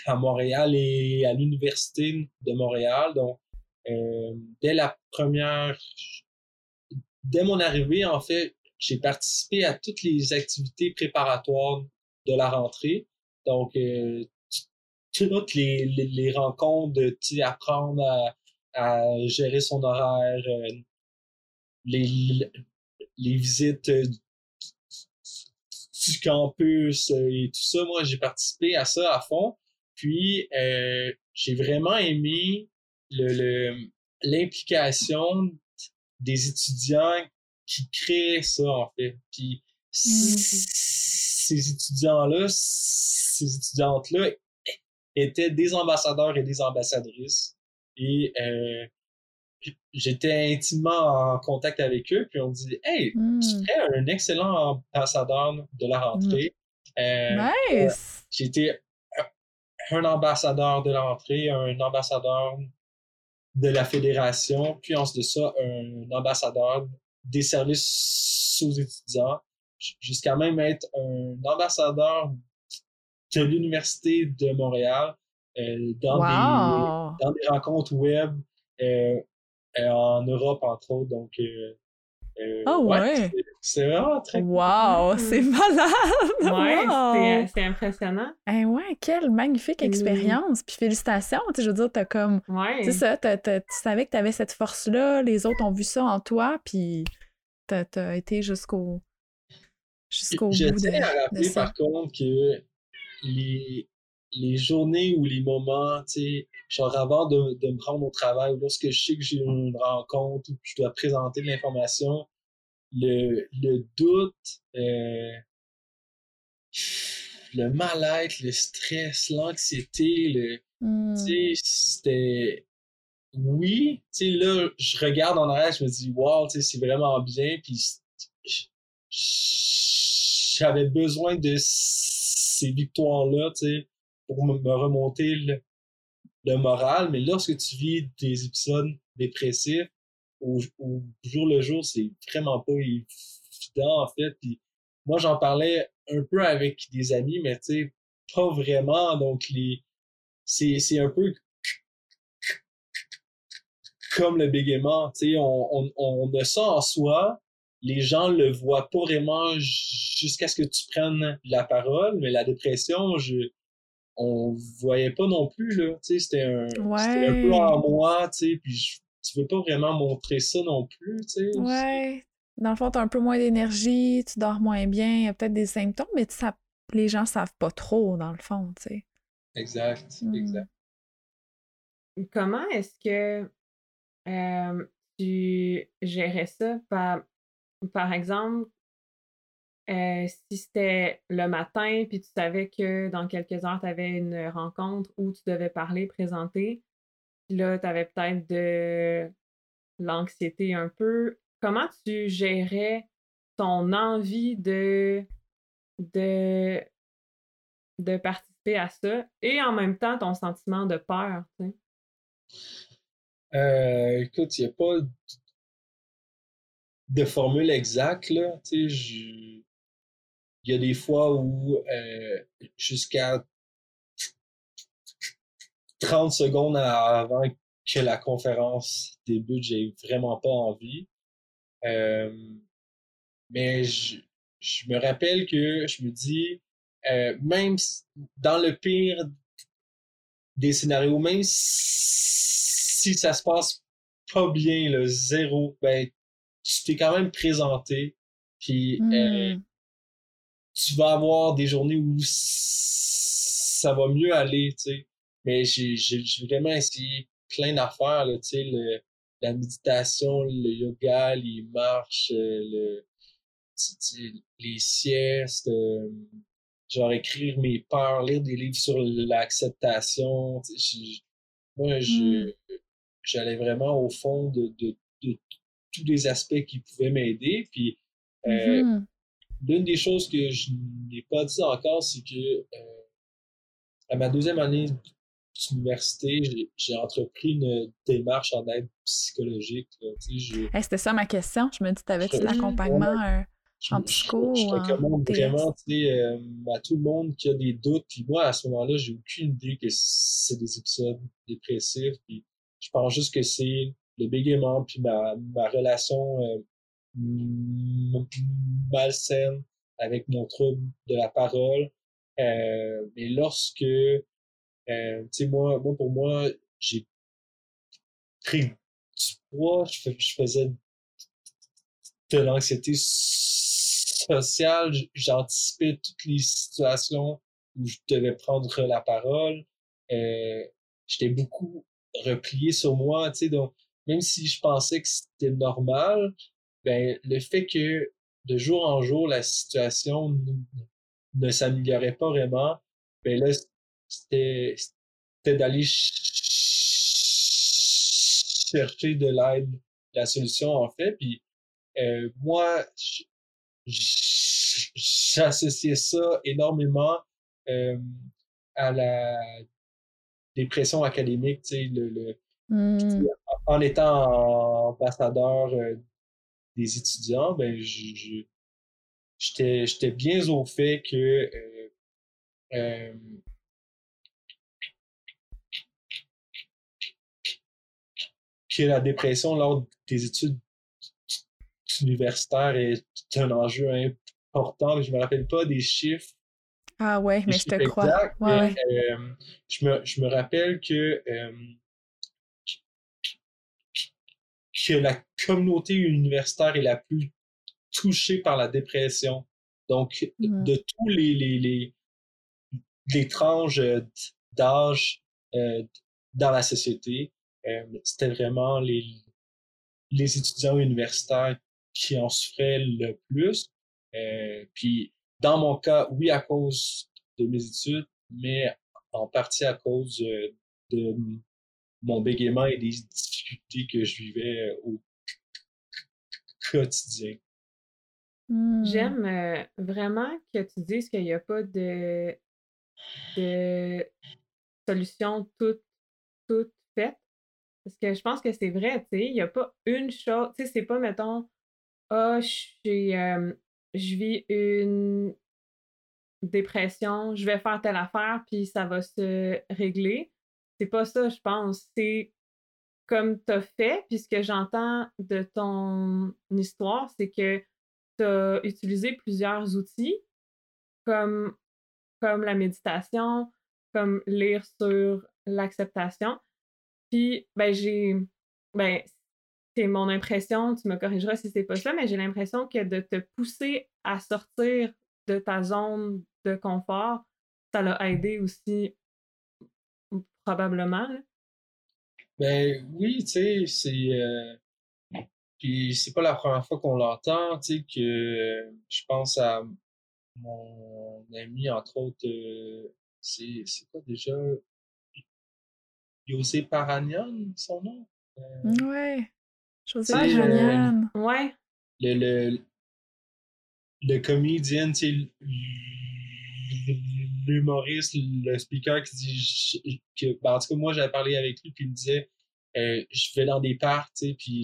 à Montréal et à l'Université de Montréal. Donc, euh, dès la première, dès mon arrivée, en fait, j'ai participé à toutes les activités préparatoires de la rentrée. Donc, euh, toutes les, les, les rencontres, tu sais, apprendre à, à gérer son horaire, euh, les, les visites euh, du campus et tout ça, moi j'ai participé à ça à fond, puis euh, j'ai vraiment aimé le, le, l'implication des étudiants qui créent ça en fait, puis mm. ces étudiants-là, ces étudiantes-là étaient des ambassadeurs et des ambassadrices, et euh, j'étais intimement en contact avec eux, puis on me dit « Hey, mm. tu serais un excellent ambassadeur de la rentrée. Mm. » euh, Nice! Euh, j'étais un ambassadeur de la rentrée, un ambassadeur de la fédération, puis ensuite de ça, un ambassadeur des services aux étudiants, jusqu'à même être un ambassadeur de l'Université de Montréal euh, dans, wow. des, dans des rencontres web euh, Euh, en Europe, entre autres, donc... Euh, euh, oh, ouais! ouais. C'est, c'est vraiment très... Wow! Cool. C'est malade! Ouais, wow. c'est, c'est impressionnant. Eh ouais, quelle magnifique expérience! Mm. Puis félicitations, tu sais, je veux dire, t'as comme... Ouais. Tu sais ça, t'as, t'as, tu savais que t'avais cette force-là, les autres ont vu ça en toi, puis t'as, t'as été jusqu'au... jusqu'au je, bout je de, à rappeler, de ça. Par contre, que les... les journées ou les moments, tu sais, genre avant de, de me rendre au travail, lorsque je sais que j'ai une rencontre ou que je dois présenter de l'information, le, le doute, euh, le mal-être, le stress, l'anxiété, le, mm. tu sais, c'était... Oui, tu sais, là, je regarde en arrière, je me dis « Wow, tu sais, c'est vraiment bien », puis j'avais besoin de ces victoires-là, tu sais, pour me remonter le, le moral, mais lorsque tu vis des épisodes dépressifs, au, au jour le jour, c'est vraiment pas évident, en fait. Puis moi, j'en parlais un peu avec des amis, mais tu sais, pas vraiment. Donc, les c'est, c'est un peu comme le bégaiement, tu sais, on, on, on a ça en soi, les gens le voient pas vraiment jusqu'à ce que tu prennes la parole, mais la dépression, je... on voyait pas non plus, là, tu sais, c'était un, ouais. c'était un peu en moi, tu sais, puis je, tu veux pas vraiment montrer ça non plus, tu sais. Ouais, dans le fond, t'as un peu moins d'énergie, tu dors moins bien, il y a peut-être des symptômes, mais ça, les gens savent pas trop, dans le fond, tu sais. Exact, mm. exact. Comment est-ce que euh, tu gérais ça par, par exemple... Euh, si c'était le matin, puis tu savais que dans quelques heures, tu avais une rencontre où tu devais parler, présenter, puis là, tu avais peut-être de l'anxiété un peu. Comment tu gérais ton envie de, de, de participer à ça et en même temps ton sentiment de peur, tu sais? Euh, écoute, il n'y a pas de formule exacte, là. Tu sais, il y a des fois où euh, jusqu'à trente secondes avant que la conférence débute, j'ai vraiment pas envie. Euh, mais je, je me rappelle que je me dis, euh, même dans le pire des scénarios, même si ça se passe pas bien, le zéro, ben, tu t'es quand même présenté, puis mmh. euh, tu vas avoir des journées où ça va mieux aller, tu sais. Mais j'ai, j'ai, j'ai vraiment essayé plein d'affaires, là, tu sais, le, la méditation, le yoga, les marches, le, tu sais, les siestes, euh, genre écrire mes peurs, lire des livres sur l'acceptation. Tu sais, moi, je, mm. j'allais vraiment au fond de, de, de, de tous les aspects qui pouvaient m'aider. Puis, euh, mm. l'une des choses que je n'ai pas dit encore, c'est que euh, à ma deuxième année d'université, j'ai, j'ai entrepris une démarche en aide psychologique. Là, tu sais, je... hey, c'était ça ma question. Je me dis, t'avais-tu de l'accompagnement euh, en psycho? Je, je, je ou recommande en... vraiment tu sais, euh, à tout le monde qui a des doutes. Puis moi, à ce moment-là, j'ai aucune idée que c'est des épisodes dépressifs. Puis je pense juste que c'est le bégaiement, puis ma, ma relation euh, malsaine avec mon trouble de la parole. Euh, mais lorsque, euh, tu sais, moi, moi, pour moi, j'ai pris du poids, je, je faisais de l'anxiété sociale, j'anticipais toutes les situations où je devais prendre la parole, euh, j'étais beaucoup replié sur moi, tu sais, donc, même si je pensais que c'était normal, ben, le fait que de jour en jour, la situation ne s'améliorait pas vraiment, ben là, c'était, c'était d'aller ch- ch- chercher de l'aide, de la solution, en fait. Puis euh, moi, j- j- j'associais ça énormément euh, à la dépression académique, tu sais, le, le, mm. en étant ambassadeur euh, des étudiants, ben, je... je J'étais, j'étais bien au fait que euh, euh, que la dépression lors des études universitaires est un enjeu important. Je me rappelle pas des chiffres. Ah ouais, mais je te exacts, crois. Ouais, mais, ouais. Euh, je me je me rappelle que euh, que la communauté universitaire est la plus touché par la dépression. Donc, mmh. de tous les, les, les, les tranches d'âge euh, dans la société, euh, c'était vraiment les, les étudiants universitaires qui en souffraient le plus. Euh, puis, dans mon cas, oui, à cause de mes études, mais en partie à cause euh, de mon bégaiement et des difficultés que je vivais au quotidien. Mmh. J'aime euh, vraiment que tu dises qu'il n'y a pas de, de solution toute, toute faite. Parce que je pense que c'est vrai, tu sais, il n'y a pas une chose. Tu sais, c'est pas, mettons, ah, oh, euh, je vis une dépression, je vais faire telle affaire, puis ça va se régler. C'est pas ça, je pense. C'est comme tu as fait, puis ce que j'entends de ton histoire, c'est que tu as utilisé plusieurs outils comme, comme la méditation, comme lire sur l'acceptation. Puis, ben, j'ai. Ben, c'est mon impression, tu me corrigeras si c'est pas ça, mais j'ai l'impression que de te pousser à sortir de ta zone de confort, ça l'a aidé aussi, probablement. Là. Ben oui, tu sais, c'est. Euh... Puis c'est pas la première fois qu'on l'entend, tu sais, que euh, je pense à mon ami, entre autres, euh, c'est, c'est quoi déjà? José Paranian, son nom? Euh, ouais, José Paranian. Euh, ouais. Le, le, le comédien, tu sais, l'humoriste, le speaker qui dit que, ben, en tout cas, moi, j'avais parlé avec lui, puis il me disait euh, je vais dans des parcs, tu sais, puis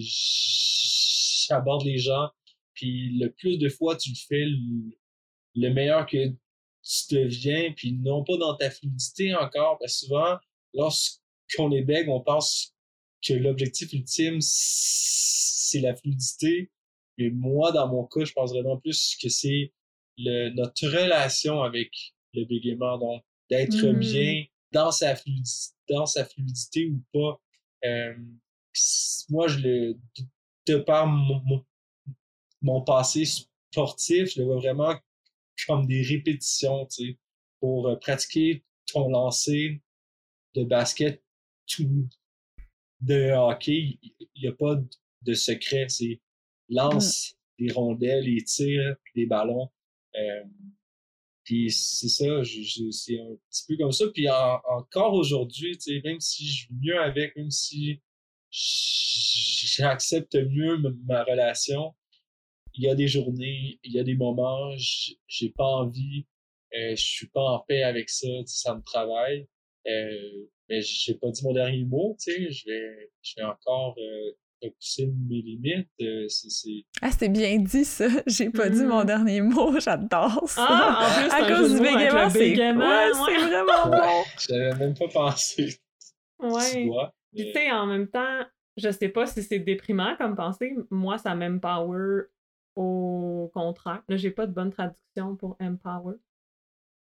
j'aborde les gens, puis le plus de fois tu le fais, le, le meilleur que tu deviens, puis non pas dans ta fluidité encore, parce que souvent, lorsqu'on est bègue, on pense que l'objectif ultime, c'est la fluidité, mais moi, dans mon cas, je pense vraiment plus que c'est le, notre relation avec le bégaiement, donc d'être mmh. bien dans sa fluidité, dans sa fluidité ou pas. Euh, moi, je le, de par mon, mon, mon passé sportif, je le vois vraiment comme des répétitions, tu sais, pour euh, pratiquer ton lancer de basket tout de hockey, il n'y a pas de secret, c'est lance des rondelles, les tirs, des ballons. Euh, puis c'est ça, je, je, c'est un petit peu comme ça. Puis en, encore aujourd'hui, tu sais, même si je vis mieux avec, même si j'accepte mieux ma relation, il y a des journées, il y a des moments, j'ai pas envie, euh, je suis pas en paix avec ça, tu sais, ça me travaille. Euh, mais j'ai pas dit mon dernier mot, tu sais, je vais, je vais encore euh, pousser mes limites. Euh, c'est, c'est... Ah, c'était bien dit, ça. J'ai pas mmh. dit mon dernier mot, j'adore ça. Ah, en plus, à cause du bégaiement, c'est... bégaiement, ouais, ouais. C'est vraiment ouais, bon. J'avais même pas pensé. Ouais. Tu vois. Mais... Puis, tu sais, en même temps, je sais pas si c'est déprimant comme pensée. Moi, ça m'empower au contraire. Là, j'ai pas de bonne traduction pour empower.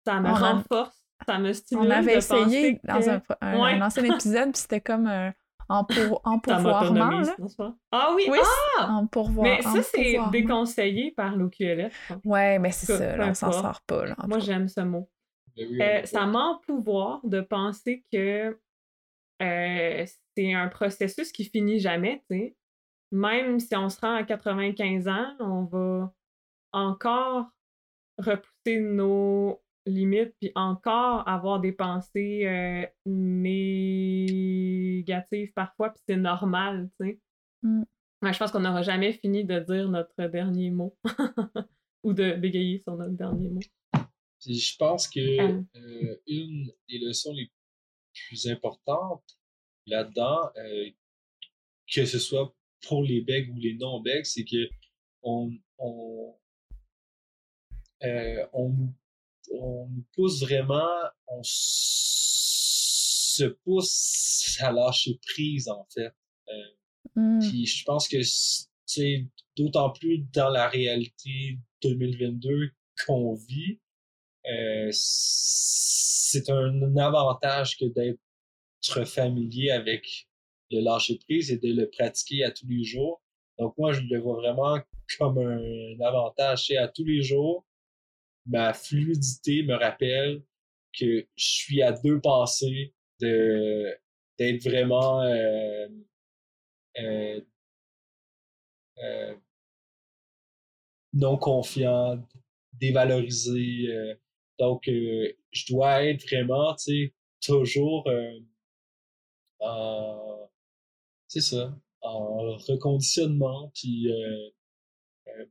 Ça me ah, renforce. Ça me stimule. On avait essayé que... dans un, un, ouais. un ancien épisode, puis c'était comme un empourvoirement. Ah oui, oui ah! Empourvoir, mais ça, c'est déconseillé par l'O Q L F. Ouais, mais c'est que, ça, là, on s'en sort pas. Là, moi, j'aime ce mot. Oui, euh, ça m'empouvoir de penser que euh, c'est un processus qui finit jamais, tu sais. Même si on se rend à quatre-vingt-quinze ans, on va encore repousser nos limite, puis encore avoir des pensées euh, négatives parfois, puis c'est normal, tu sais. Mm. Ouais, je pense qu'on n'aura jamais fini de dire notre dernier mot, ou de bégayer sur notre dernier mot. Puis je pense que ah. euh, une des leçons les plus importantes là-dedans, euh, que ce soit pour les bègues ou les non-bègues, c'est que on on, euh, on on nous pousse vraiment, on se pousse à lâcher prise, en fait. Euh, mm. Puis je pense que c'est d'autant plus dans la réalité deux mille vingt-deux qu'on vit, euh, c'est un avantage que d'être familier avec le lâcher prise et de le pratiquer à tous les jours. Donc moi, je le vois vraiment comme un avantage. C'est à tous les jours, ma fluidité me rappelle que je suis à deux pensées de d'être vraiment euh, euh, euh, non confiant, dévalorisé. Euh, donc, euh, je dois être vraiment, tu sais, toujours euh, en, c'est ça, en reconditionnement. Puis, euh, euh,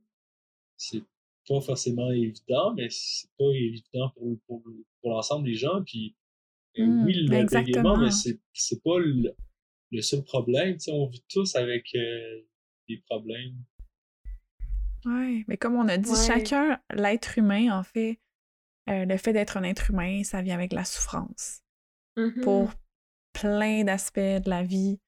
c'est pas forcément évident, mais c'est pas évident pour, pour, pour l'ensemble des gens. Puis, euh, mmh, oui, le bégaiement, mais c'est, c'est pas le, le seul problème. T'sais, on vit tous avec euh, des problèmes. Oui, mais comme on a dit, ouais. chacun, l'être humain, en fait, euh, le fait d'être un être humain, ça vient avec la souffrance. Mmh. Pour plein d'aspects de la vie.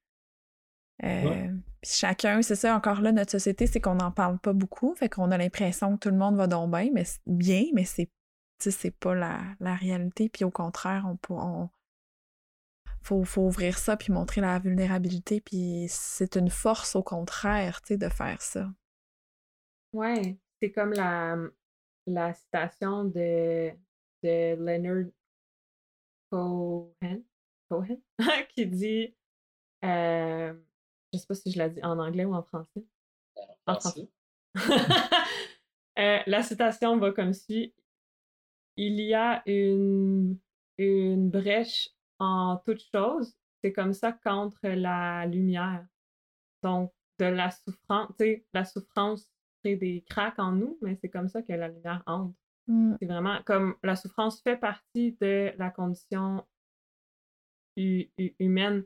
Euh, ouais. Puis chacun, c'est ça, encore là, notre société, c'est qu'on n'en parle pas beaucoup, fait qu'on a l'impression que tout le monde va donc bien, mais, bien, mais c'est, c'est pas la, la réalité, puis au contraire, on, on faut, faut ouvrir ça, puis montrer la vulnérabilité, puis c'est une force, au contraire, tu sais, de faire ça. Ouais, c'est comme la, la citation de, de Leonard Cohen, Cohen? qui dit... Euh, je sais pas si je la dis en anglais ou en français. En français. euh, la citation va comme suit. Il y a une, une brèche en toute chose. C'est comme ça qu'entre la lumière. Donc, de la souffrance, tu sais, la souffrance crée des cracks en nous, mais c'est comme ça que la lumière entre. Mm. C'est vraiment comme la souffrance fait partie de la condition hu- hu- humaine.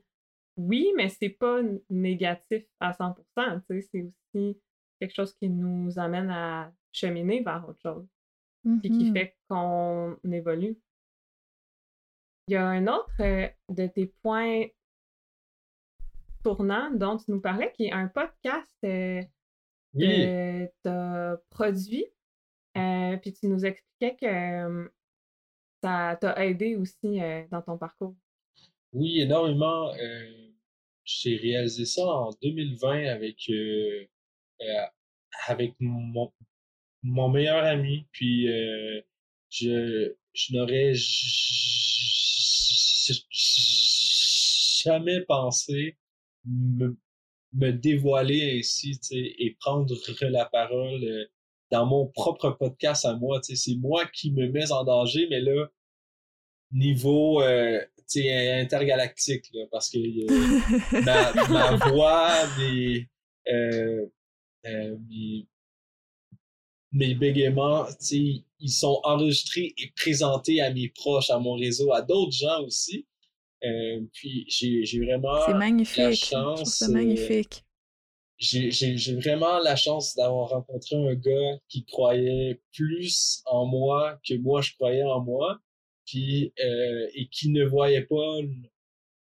oui, mais c'est pas négatif à cent pour cent, tu sais, c'est aussi quelque chose qui nous amène à cheminer vers autre chose, mm-hmm. puis qui fait qu'on évolue. Il y a un autre euh, de tes points tournants dont tu nous parlais, qui est un podcast euh, oui. que tu as produit, euh, puis tu nous expliquais que euh, ça t'a aidé aussi euh, dans ton parcours. Oui, énormément. Euh, j'ai réalisé ça en deux mille vingt avec, euh, euh, avec mon, mon meilleur ami. Puis, euh, je, je n'aurais jamais pensé me, me dévoiler ainsi, tu sais, et prendre la parole euh, dans mon propre podcast à moi. Tu sais, c'est moi qui me mets en danger, mais là, niveau... Euh, c'est intergalactique, là, parce que euh, ma, ma voix, mes, euh, euh, mes, mes bégaiements, ils sont enregistrés et présentés à mes proches, à mon réseau, à d'autres gens aussi. Euh, puis j'ai, j'ai vraiment c'est magnifique. la chance... C'est magnifique. Euh, j'ai, j'ai, j'ai vraiment la chance d'avoir rencontré un gars qui croyait plus en moi que moi, je croyais en moi. Puis, euh, et qui ne voyait pas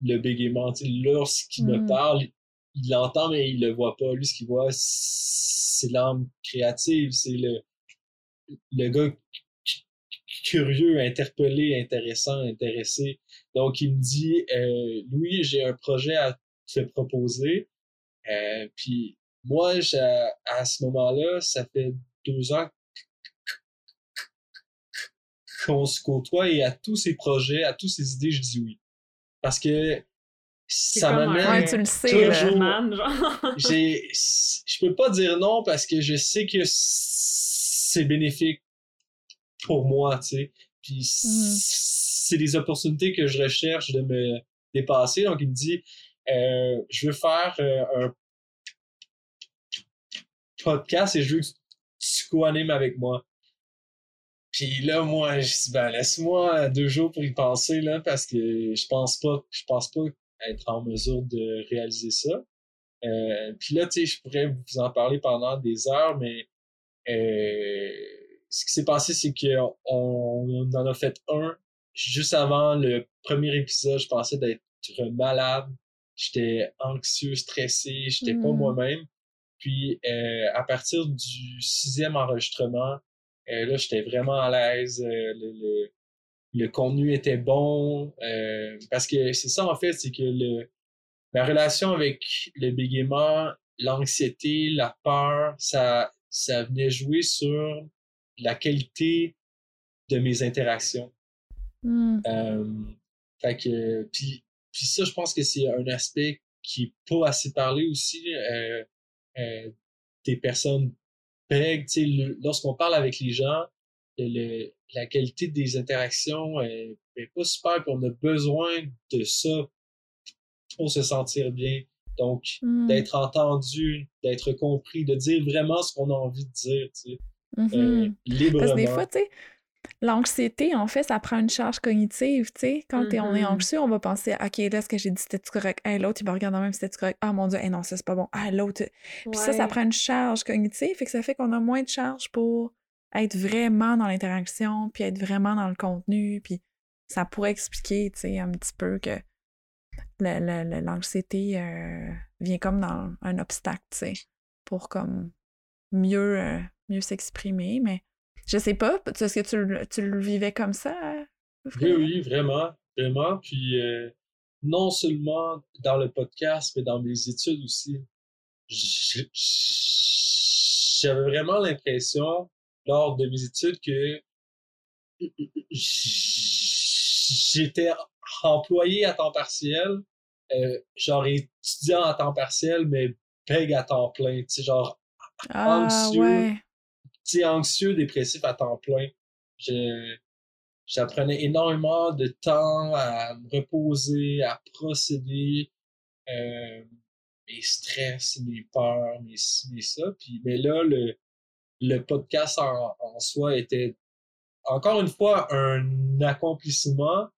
le bégaiement. T'sais, lorsqu'il mm. me parle, il l'entend, mais il ne le voit pas. Lui, ce qu'il voit, c'est l'âme créative. C'est le, le gars curieux, interpellé, intéressant, intéressé. Donc, il me dit, euh, « Louis, j'ai un projet à te proposer. Euh, » Puis moi, à ce moment-là, ça fait deux ans qu'on se côtoie, et à tous ces projets, à toutes ces idées, je dis oui. Parce que c'est ça m'amène un... ouais, tu le sais, toujours... man, genre. J'ai... Je peux pas dire non parce que je sais que c'est bénéfique pour moi, tu sais. Puis mm. c'est des opportunités que je recherche de me dépasser. Donc, il me dit, euh, je veux faire euh, un podcast et je veux que tu co-animes avec moi. Puis là, moi, je dis, ben, laisse-moi deux jours pour y penser, là, parce que je pense pas, je pense pas être en mesure de réaliser ça. Euh, puis là, tu sais, je pourrais vous en parler pendant des heures, mais, euh, ce qui s'est passé, c'est qu'on, on en a fait un. Juste avant le premier épisode, je pensais d'être malade. J'étais anxieux, stressé, j'étais mmh. pas moi-même. Puis, euh, à partir du sixième enregistrement, Euh, là, j'étais vraiment à l'aise, euh, le, le, le contenu était bon, euh, parce que c'est ça en fait, c'est que le, ma relation avec le bégaiement, l'anxiété, la peur, ça, ça venait jouer sur la qualité de mes interactions. Mm. Euh, fait que, puis, puis ça, je pense que c'est un aspect qui n'est pas assez parlé aussi euh, euh, des personnes. Le, lorsqu'on parle avec les gens, le, la qualité des interactions n'est pas super, qu'on a besoin de ça pour se sentir bien. Donc, mm. d'être entendu, d'être compris, de dire vraiment ce qu'on a envie de dire, tu sais, mm-hmm. euh, librement. Parce que des fois, tu sais, l'anxiété, en fait, ça prend une charge cognitive, tu sais. Quand mm-hmm. on est anxieux, on va penser, OK, là, ce que j'ai dit, c'était-tu correct? Hey, l'autre, il me regarde en même, c'était-tu correct? Ah, oh, mon Dieu, hey, non, ça, c'est pas bon. Ah, l'autre. Puis ouais. ça, ça prend une charge cognitive, fait que ça fait qu'on a moins de charge pour être vraiment dans l'interaction, puis être vraiment dans le contenu, puis ça pourrait expliquer, tu sais, un petit peu que le, le, le, l'anxiété euh, vient comme dans un obstacle, tu sais, pour comme mieux, euh, mieux s'exprimer, mais je sais pas, est-ce que tu, tu le vivais comme ça? Hein? Oui, oui, vraiment, vraiment. Puis euh, non seulement dans le podcast, mais dans mes études aussi. J'avais vraiment l'impression, lors de mes études, que j'étais employé à temps partiel, euh, genre étudiant à temps partiel, mais bègue à temps plein, tu sais, genre ah, anxieux. Ouais. C'est anxieux, dépressif à temps plein. Je, j'apprenais énormément de temps à me reposer, à procéder, euh, mes stress, mes peurs, mes ci, mes ça. Puis, mais là, le, le podcast en, en soi était encore une fois un accomplissement,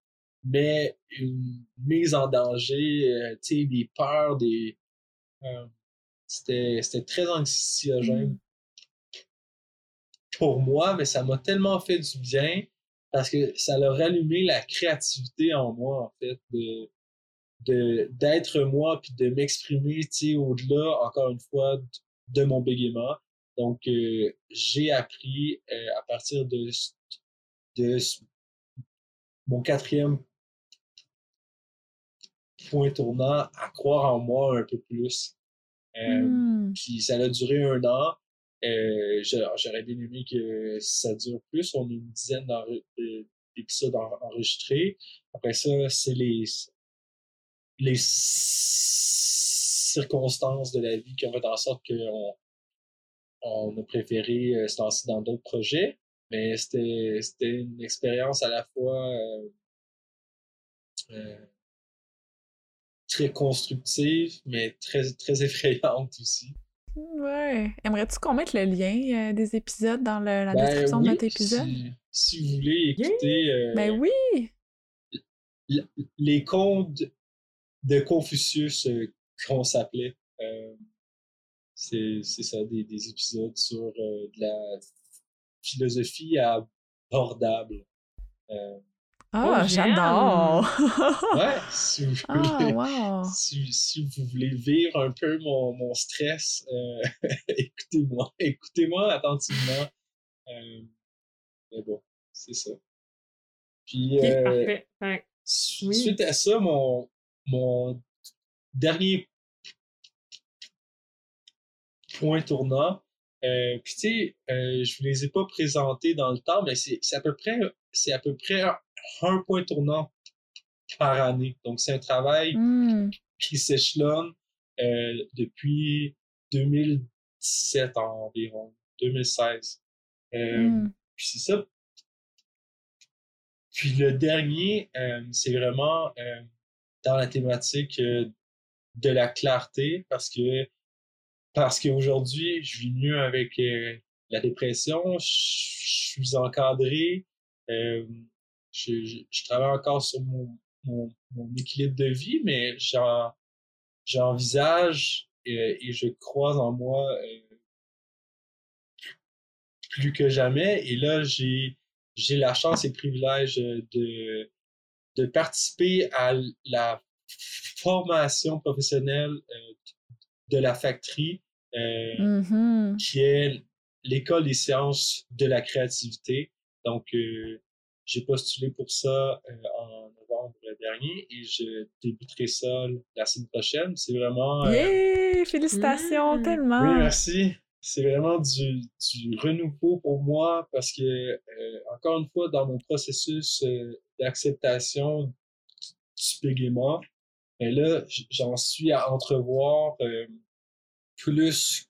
mais une mise en danger, euh, tu sais, des peurs, des... Euh, c'était, c'était très anxiogène mm. pour moi, mais ça m'a tellement fait du bien parce que ça a rallumé la créativité en moi, en fait, de, de, d'être moi puis de m'exprimer, tu sais, au-delà, encore une fois, de, de mon bégaiement. Donc, euh, j'ai appris euh, à partir de, de mon quatrième point tournant à croire en moi un peu plus. Euh, mm. Puis ça a duré un an. Euh, j'aurais bien aimé que ça dure plus. On a une dizaine d'épisodes enregistrés. Après ça, c'est les, les circonstances de la vie qui ont fait en sorte qu'on on a préféré euh, se lancer dans d'autres projets, mais c'était, c'était une expérience à la fois euh, euh, très constructive, mais très, très effrayante aussi. Ouais. Aimerais-tu qu'on mette le lien euh, des épisodes dans le, la ben description oui, de notre épisode? Si, si vous voulez écouter... Euh, ben oui! L- les Contes de Confucius, euh, qu'on s'appelait... Euh, C'est, c'est ça, des, des épisodes sur euh, de la philosophie abordable. Euh, ah, oh, j'adore! Ouais, si vous voulez, oh, wow. si, si vous voulez vivre un peu mon, mon stress, euh, écoutez-moi, écoutez-moi attentivement. Euh, mais bon, c'est ça. Puis, okay, euh, parfait. Ouais. Su- oui. Suite à ça, mon, mon dernier point tournant. Euh, puis, tu sais, euh, je ne vous les ai pas présentés dans le temps, mais c'est, c'est, à peu près, c'est à peu près un point tournant par année. Donc, c'est un travail mm. qui s'échelonne euh, depuis deux mille dix-sept environ, deux mille seize. Euh, mm. Puis, c'est ça. Puis, le dernier, euh, c'est vraiment euh, dans la thématique euh, de la clarté, parce que Parce qu'aujourd'hui, je vis mieux avec euh, la dépression, je, je suis encadré, euh, je, je, je travaille encore sur mon, mon, mon équilibre de vie, mais j'en, j'envisage euh, et je crois en moi euh, plus que jamais. Et là, j'ai, j'ai la chance et le privilège de, de participer à la formation professionnelle euh, de la Factory, Euh, mm-hmm. qui est l'école des sciences de la créativité. Donc, euh, j'ai postulé pour ça euh, en novembre dernier et je débuterai ça la semaine prochaine. C'est vraiment... Euh... Yeah! Félicitations, mm. tellement! Oui, merci! C'est vraiment du, du renouveau pour moi parce que, euh, encore une fois, dans mon processus euh, d'acceptation du bégaiement, mais là, j'en suis à entrevoir... Euh, plus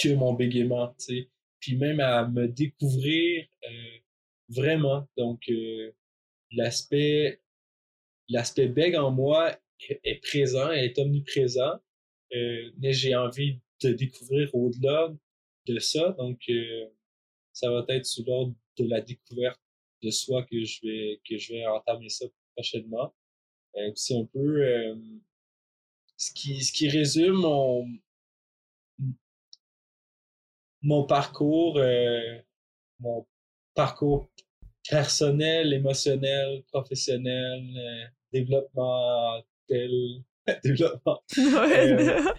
que mon bégaiement, tu sais, puis même à me découvrir euh, vraiment. Donc, euh, l'aspect l'aspect bègue en moi est, est présent, est omniprésent, euh, mais j'ai envie de découvrir au-delà de ça. Donc, euh, ça va être sous l'ordre de la découverte de soi que je vais que je vais entamer ça prochainement. Euh, c'est un peu euh, ce qui ce qui résume mon Mon parcours, euh, mon parcours personnel, émotionnel, professionnel, euh, développement, tel, développement. Ouais. Euh,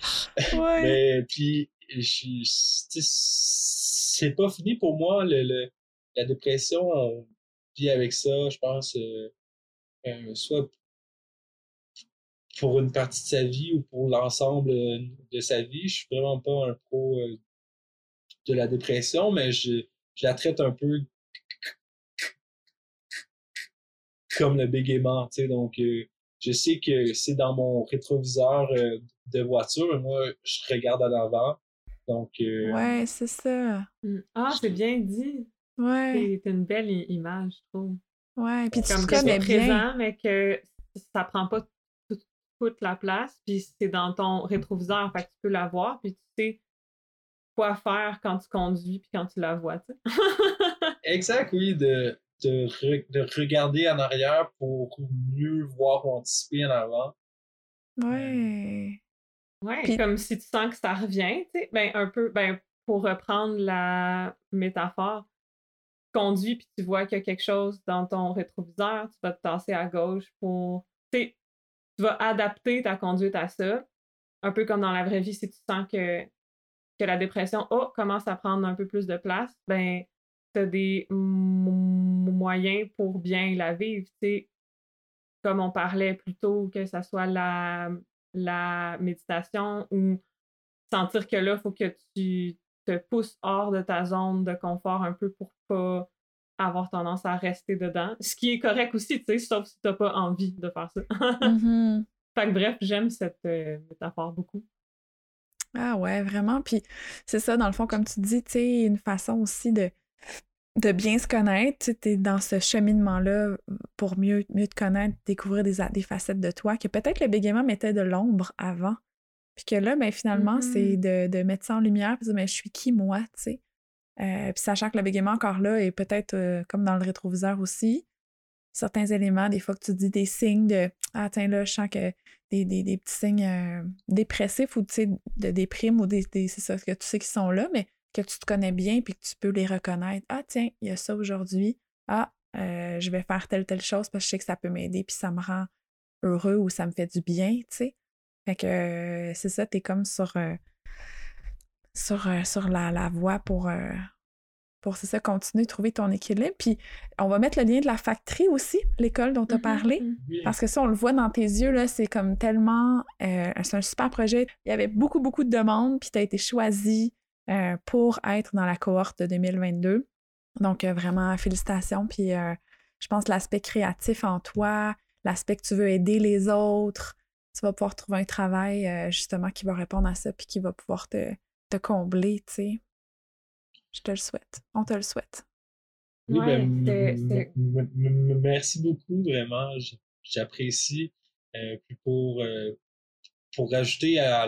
ouais. Mais puis, je, c'est pas fini pour moi. Le, le, la dépression, on vit avec ça, je pense, euh, euh, soit pour une partie de sa vie ou pour l'ensemble de sa vie. Je suis vraiment pas un pro euh, de la dépression, mais je, je la traite un peu comme le bégaiement, tu sais, donc euh, je sais que c'est dans mon rétroviseur euh, de voiture, mais moi, je regarde à l'avant, donc... Euh, ouais, c'est ça. Ah, c'est bien dit. Ouais. C'est une belle image, je trouve. Ouais, puis tu connais bien. Mais que ça prend pas toute, toute la place, puis c'est dans ton rétroviseur, fait que tu peux la voir, puis tu sais quoi faire quand tu conduis puis quand tu la vois, tu sais. Exact, oui, de, de, re, de regarder en arrière pour mieux voir ou anticiper en avant. Ouais. Ouais, puis... comme si tu sens que ça revient, tu sais, ben un peu, ben pour reprendre la métaphore, tu conduis puis tu vois qu'il y a quelque chose dans ton rétroviseur, tu vas te tasser à gauche pour, tu sais, tu vas adapter ta conduite à ça, un peu comme dans la vraie vie, si tu sens que, que la dépression oh, commence à prendre un peu plus de place, ben t'as des m- moyens pour bien la vivre, tu sais, comme on parlait plus tôt, que ça soit la... la méditation ou sentir que là, il faut que tu te pousses hors de ta zone de confort un peu pour pas avoir tendance à rester dedans. Ce qui est correct aussi, tu sais, sauf si t'as pas envie de faire ça. Mm-hmm. Fait que bref, j'aime cette euh, métaphore beaucoup. Ah ouais, vraiment. Puis c'est ça, dans le fond, comme tu dis, tu sais, une façon aussi de, de bien se connaître. Tu sais, t'es dans ce cheminement-là pour mieux, mieux te connaître, découvrir des, des facettes de toi que peut-être le bégaiement mettait de l'ombre avant. Puis que là, ben, finalement, mm-hmm. c'est de, de mettre ça en lumière puis de dire, mais je suis qui, moi, tu sais. Euh, puis sachant que le bégaiement, encore là, est peut-être, euh, comme dans le rétroviseur aussi, certains éléments, des fois que tu dis des signes de « Ah, tiens, là, je sens que des, des, des petits signes euh, dépressifs ou, tu sais, de déprime ou des, des c'est ça que tu sais qu'ils sont là, mais que tu te connais bien puis que tu peux les reconnaître. Ah tiens, il y a ça aujourd'hui. Ah, euh, je vais faire telle, telle chose parce que je sais que ça peut m'aider puis ça me rend heureux ou ça me fait du bien, tu sais. Fait que euh, c'est ça, t'es comme sur, euh, sur, euh, sur la, la voie pour, euh, pour, c'est ça, continuer de trouver ton équilibre. Puis on va mettre le lien de la Factory aussi, l'école dont tu as mm-hmm. parlé, parce que ça, on le voit dans tes yeux, là, c'est comme tellement... Euh, c'est un super projet. Il y avait beaucoup, beaucoup de demandes puis t'as été choisie Euh, pour être dans la cohorte de deux mille vingt-deux. Donc, euh, vraiment, félicitations. Puis, euh, je pense que l'aspect créatif en toi, l'aspect que tu veux aider les autres, tu vas pouvoir trouver un travail, euh, justement, qui va répondre à ça puis qui va pouvoir te, te combler, tu sais. Je te le souhaite. On te le souhaite. Oui, ouais, ben, c'est, c'est... M- m- merci beaucoup, vraiment. J- j'apprécie. Euh, puis pour, euh, pour rajouter à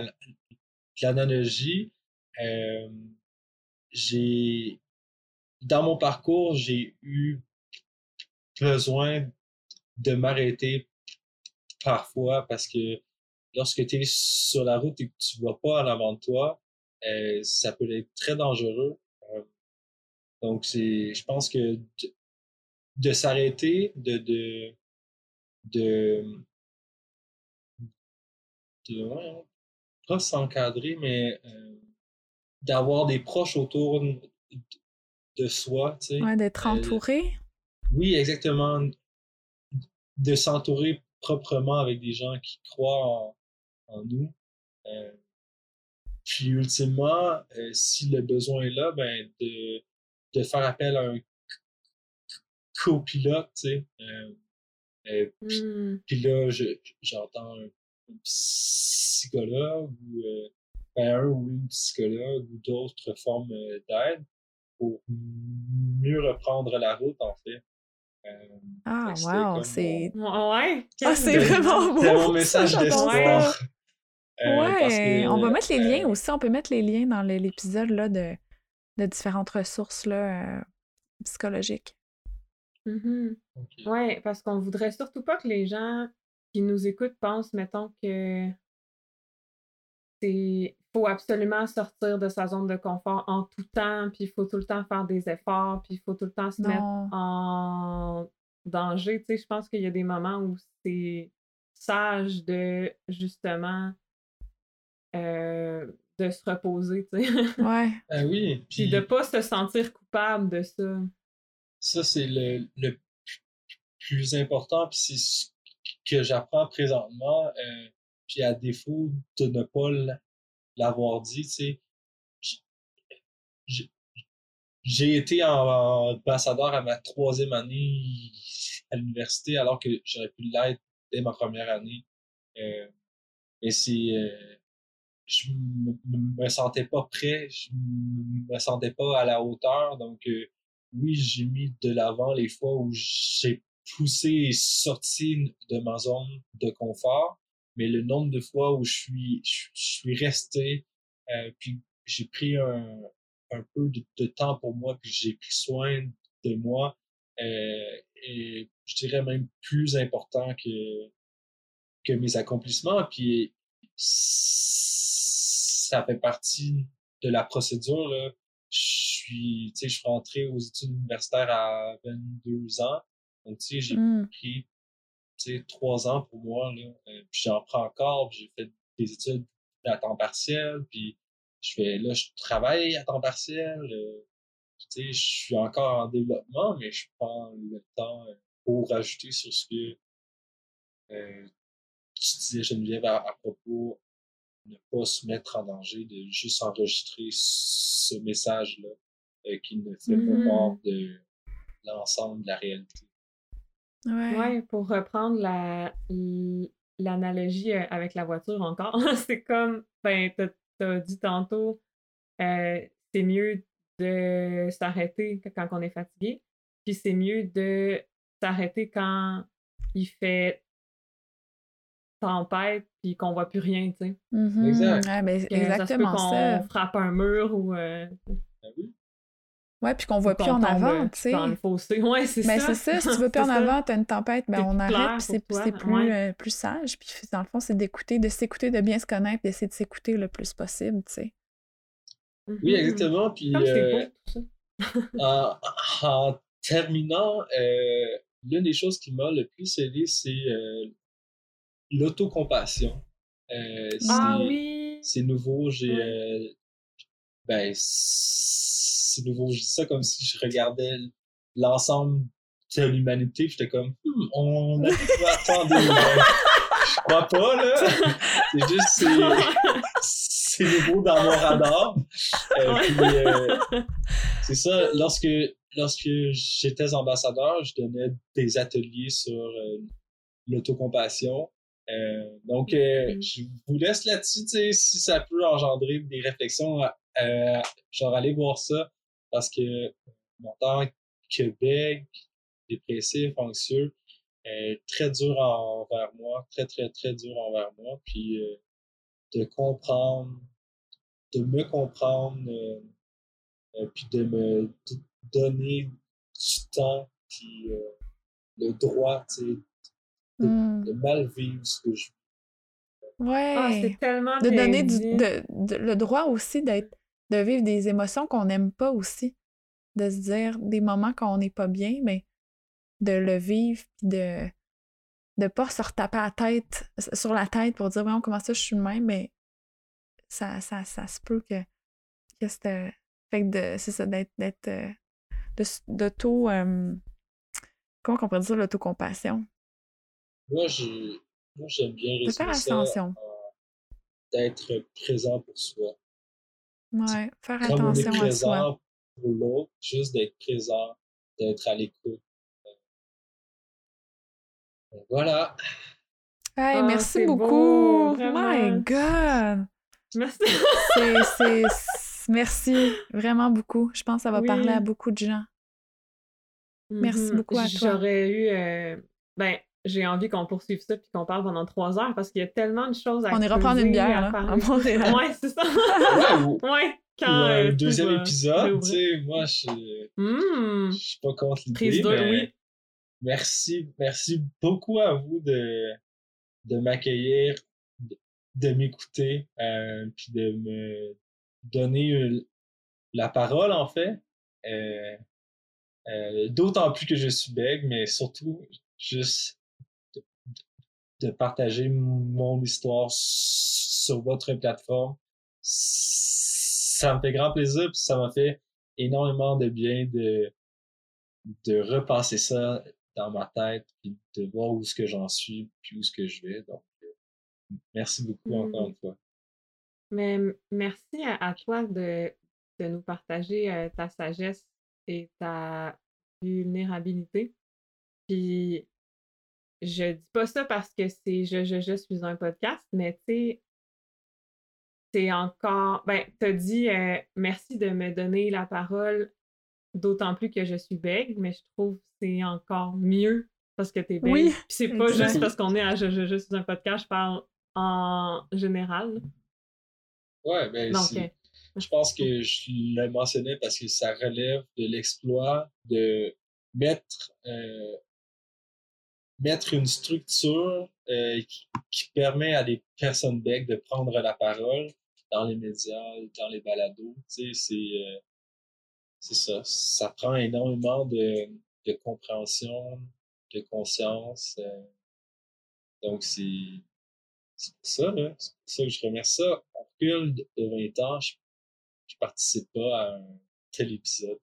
l'analogie, Euh, j'ai, dans mon parcours, j'ai eu besoin de m'arrêter parfois parce que lorsque tu es sur la route et que tu ne vois pas en avant de toi, euh, ça peut être très dangereux. Euh, donc, c'est, je pense que de, de s'arrêter, de, de, de, de ouais, pas s'encadrer, mais euh, d'avoir des proches autour de soi, tu sais. Ouais, d'être entouré. Euh, oui, exactement. De s'entourer proprement avec des gens qui croient en, en nous. Euh, puis, ultimement, euh, si le besoin est là, ben, de, de faire appel à un copilote, tu sais. Euh, euh, puis, mm. puis là, je, j'entends un, un psychologue ou... Euh, un ou une psychologue ou d'autres formes d'aide pour mieux reprendre la route, en fait. Euh, ah, wow! C'est... Mon... Ouais! Ah, c'est de... vraiment beau! C'est mon message ça, d'espoir! Ouais! Euh, ouais. Parce que, on va mettre les euh... liens aussi. On peut mettre les liens dans l'épisode là, de, de différentes ressources là, euh, psychologiques. Mm-hmm. Okay. Ouais, parce qu'on voudrait surtout pas que les gens qui nous écoutent pensent, mettons, que... Il faut absolument sortir de sa zone de confort en tout temps, puis il faut tout le temps faire des efforts, puis il faut tout le temps se non. mettre en danger. Tu sais, je pense qu'il y a des moments où c'est sage de, justement, euh, de se reposer, tu sais. Ouais. Ah oui. Puis, puis de ne pas se sentir coupable de ça. Ça, c'est le, le plus important, puis c'est ce que j'apprends présentement. Euh... Puis à défaut de ne pas l'avoir dit, tu sais, j'ai, j'ai été ambassadeur à ma troisième année à l'université, alors que j'aurais pu l'être dès ma première année. Euh, mais c'est, euh, je me sentais pas prêt, je me sentais pas à la hauteur. Donc euh, oui, j'ai mis de l'avant les fois où j'ai poussé et sorti de ma zone de confort. Mais le nombre de fois où je suis, je, je suis resté, euh, puis j'ai pris un, un peu de, de temps pour moi, puis j'ai pris soin de moi, euh, et je dirais même plus important que, que mes accomplissements. Puis ça fait partie de la procédure, là. Je suis, tu sais, je suis rentré aux études universitaires à vingt-deux ans. Donc, tu sais, j'ai mm. pris, tu sais, trois ans pour moi, là. Puis j'en prends encore, puis j'ai fait des études à temps partiel, puis je fais, là, je travaille à temps partiel. Euh, tu sais, je suis encore en développement, mais je prends le temps pour rajouter sur ce que euh, tu disais, Geneviève, à, à propos. Ne pas se mettre en danger, de juste enregistrer ce message-là euh, qui ne fait mmh. pas part de l'ensemble de la réalité. Ouais, ouais, pour reprendre la, l'analogie avec la voiture encore, c'est comme, ben, t'as, t'as dit tantôt, euh, c'est mieux de s'arrêter quand on est fatigué, puis c'est mieux de s'arrêter quand il fait tempête, puis qu'on voit plus rien, tu sais. Mm-hmm. Exact. Ouais, ben, exactement ça. Se peut qu'on frappe un mur ou... Euh... Ouais, puis qu'on voit puis plus en avant, tu sais. Dans le fossé, ouais, c'est ben, ça. Mais c'est ça, si tu veux plus en ça. Avant, t'as une tempête, ben c'est on arrête, puis c'est, c'est plus, ouais. euh, plus sage, puis dans le fond, c'est d'écouter, de s'écouter, de bien se connaître, d'essayer de s'écouter le plus possible, tu sais. Mm-hmm. Oui, exactement, puis... Comme euh, c'est beau, tout ça. en, en terminant, euh, l'une des choses qui m'a le plus aidé, c'est... Euh, l'autocompassion. Euh, ah c'est, oui! C'est nouveau, j'ai... Oui. Euh, ben, c'est nouveau, je dis ça comme si je regardais l'ensemble de l'humanité, j'étais comme, hm, on a pas attendu. Je crois pas, là. C'est juste, c'est, c'est nouveau dans mon radar. Euh, puis, euh, c'est ça, lorsque, lorsque j'étais ambassadeur, je donnais des ateliers sur euh, l'autocompassion. Euh, donc, euh, je vous laisse là-dessus, tu sais, si ça peut engendrer des réflexions, euh, genre aller voir ça, parce que mon temps Québec, dépressif, anxieux, euh, très dur envers moi, très, très, très dur envers moi, puis euh, de comprendre, de me comprendre, euh, euh, puis de me de donner du temps, puis euh, le droit, tu sais, De, mm. de mal vivre ce que je veux. Ouais. Ah, c'est tellement de bien donner du, de, de, le droit aussi d'être, de vivre des émotions qu'on n'aime pas aussi. De se dire des moments qu'on n'est pas bien, mais de le vivre, puis de ne pas se retaper à la tête, sur la tête pour dire, voyons, comment ça, je suis le même, mais ça, ça, ça se peut que, que c'était. Fait que de, c'est ça, d'être. d'être de, de taux. Euh, comment on pourrait dire l'autocompassion? Moi, j'ai, moi, j'aime bien résoudre ça, euh, d'être présent pour soi. Ouais, faire Comme attention on est présent à soi. Pour l'autre, juste d'être présent, d'être à l'écoute. Voilà. Hey, ah, merci beaucoup. Beau, My God. Merci. c'est, c'est, c'est, merci vraiment beaucoup. Je pense que ça va oui. parler à beaucoup de gens. Mm-hmm. Merci beaucoup à toi. J'aurais eu, euh, ben. J'ai envie qu'on poursuive ça puis qu'on parle pendant trois heures parce qu'il y a tellement de choses à faire. On ira prendre une bière, là. Ouais, c'est ça. Ouais, ouais. Quand, ouais, euh, deuxième euh, épisode, tu sais, moi, je mm. je suis pas contre l'idée, Prise mais... oui. Merci, merci beaucoup à vous de, de m'accueillir, de, de m'écouter, euh, puis de me donner une, la parole, en fait. Euh, euh, d'autant plus que je suis bègue, mais surtout, juste... de partager mon histoire sur votre plateforme. Ça me fait grand plaisir, puis ça m'a fait énormément de bien de, de repasser ça dans ma tête, puis de voir où est-ce que j'en suis, puis où est-ce que je vais. Donc, merci beaucoup mmh. encore une fois. Mais merci à, à toi de, de nous partager euh, ta sagesse et ta vulnérabilité. Puis, je dis pas ça parce que c'est je, je, je suis un podcast, mais tu sais, c'est encore. Ben, t'as dit euh, merci de me donner la parole, d'autant plus que je suis bègue, mais je trouve que c'est encore mieux parce que t'es bègue. Oui, puis c'est pas exact. Juste parce qu'on est à je, je, je suis un podcast, je parle en général. Ouais, ben, Donc, c'est... Euh... je pense que je le mentionnais parce que ça relève de l'exploit de mettre, euh, mettre une structure euh, qui, qui permet à des personnes bègues de prendre la parole dans les médias, dans les balados. Tu sais, c'est, euh, c'est ça. Ça prend énormément de, de compréhension, de conscience. Euh, donc, c'est, c'est ça, là. C'est pour ça que je remercie ça. En recul de vingt ans, je ne participe pas à un tel épisode.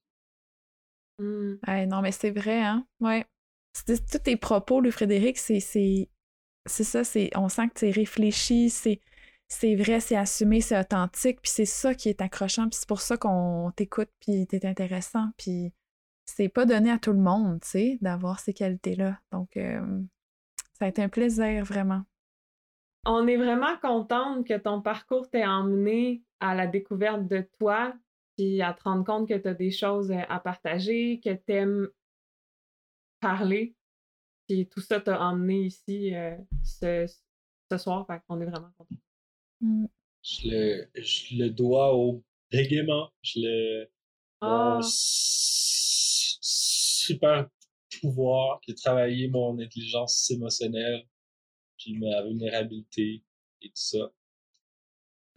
Mmh. Ouais, non, mais c'est vrai, hein? Ouais. C'est, tous tes propos, Louis-Frédéric, c'est, c'est, c'est ça, c'est, on sent que tu es réfléchi, c'est, c'est vrai, c'est assumé, c'est authentique, puis c'est ça qui est accrochant, puis c'est pour ça qu'on t'écoute, puis t'es intéressant, puis c'est pas donné à tout le monde, tu sais, d'avoir ces qualités-là. Donc, euh, ça a été un plaisir, vraiment. On est vraiment contente que ton parcours t'ait emmené à la découverte de toi, puis à te rendre compte que tu as des choses à partager, que t'aimes parler, puis tout ça t'a emmené ici euh, ce, ce soir, fait qu'on est vraiment contents. Mm. Je, le, je le dois au bégaiement, je le ah. mon s- super pouvoir qui a travaillé mon intelligence émotionnelle, puis ma vulnérabilité et tout ça.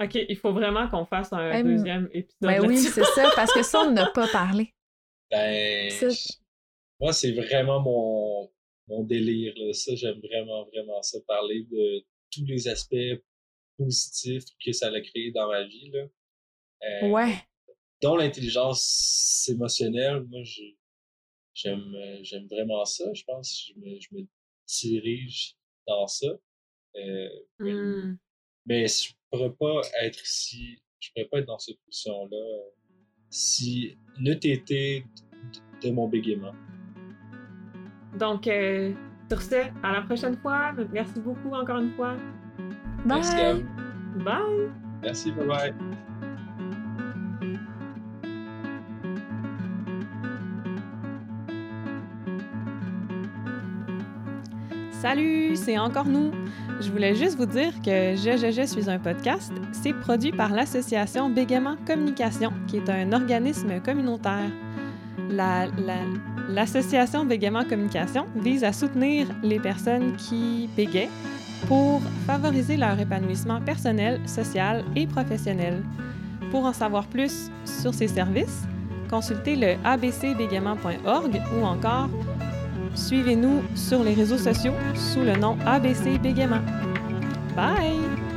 Ok, il faut vraiment qu'on fasse un ben, deuxième épisode. Ben oui, c'est ça, parce que ça, on n'a pas parlé. Ben, ça... je... Moi, c'est vraiment mon, mon délire, là. Ça, j'aime vraiment, vraiment ça, parler de tous les aspects positifs que ça a créé dans ma vie, là. Euh, ouais. Dont l'intelligence émotionnelle, moi, je, j'aime, j'aime vraiment ça, je pense. Je me, je me dirige dans ça. Euh, mm. Mais je pourrais pas être ici, je pourrais pas être dans cette position-là euh, si n'eût été de, de mon bégaiement. Donc, euh, sur ce, à la prochaine fois. Merci beaucoup encore une fois. Bye! Merci à vous. Bye! Merci, bye-bye. Salut, c'est encore nous. Je voulais juste vous dire que Je, Je, Je suis un podcast. C'est produit par l'Association Bégaiement Communication, qui est un organisme communautaire. La... la L'association Bégaiement Communication vise à soutenir les personnes qui bégaient pour favoriser leur épanouissement personnel, social et professionnel. Pour en savoir plus sur ces services, consultez le a b c bégaiement point org ou encore suivez-nous sur les réseaux sociaux sous le nom A B C Bégaiement. Bye!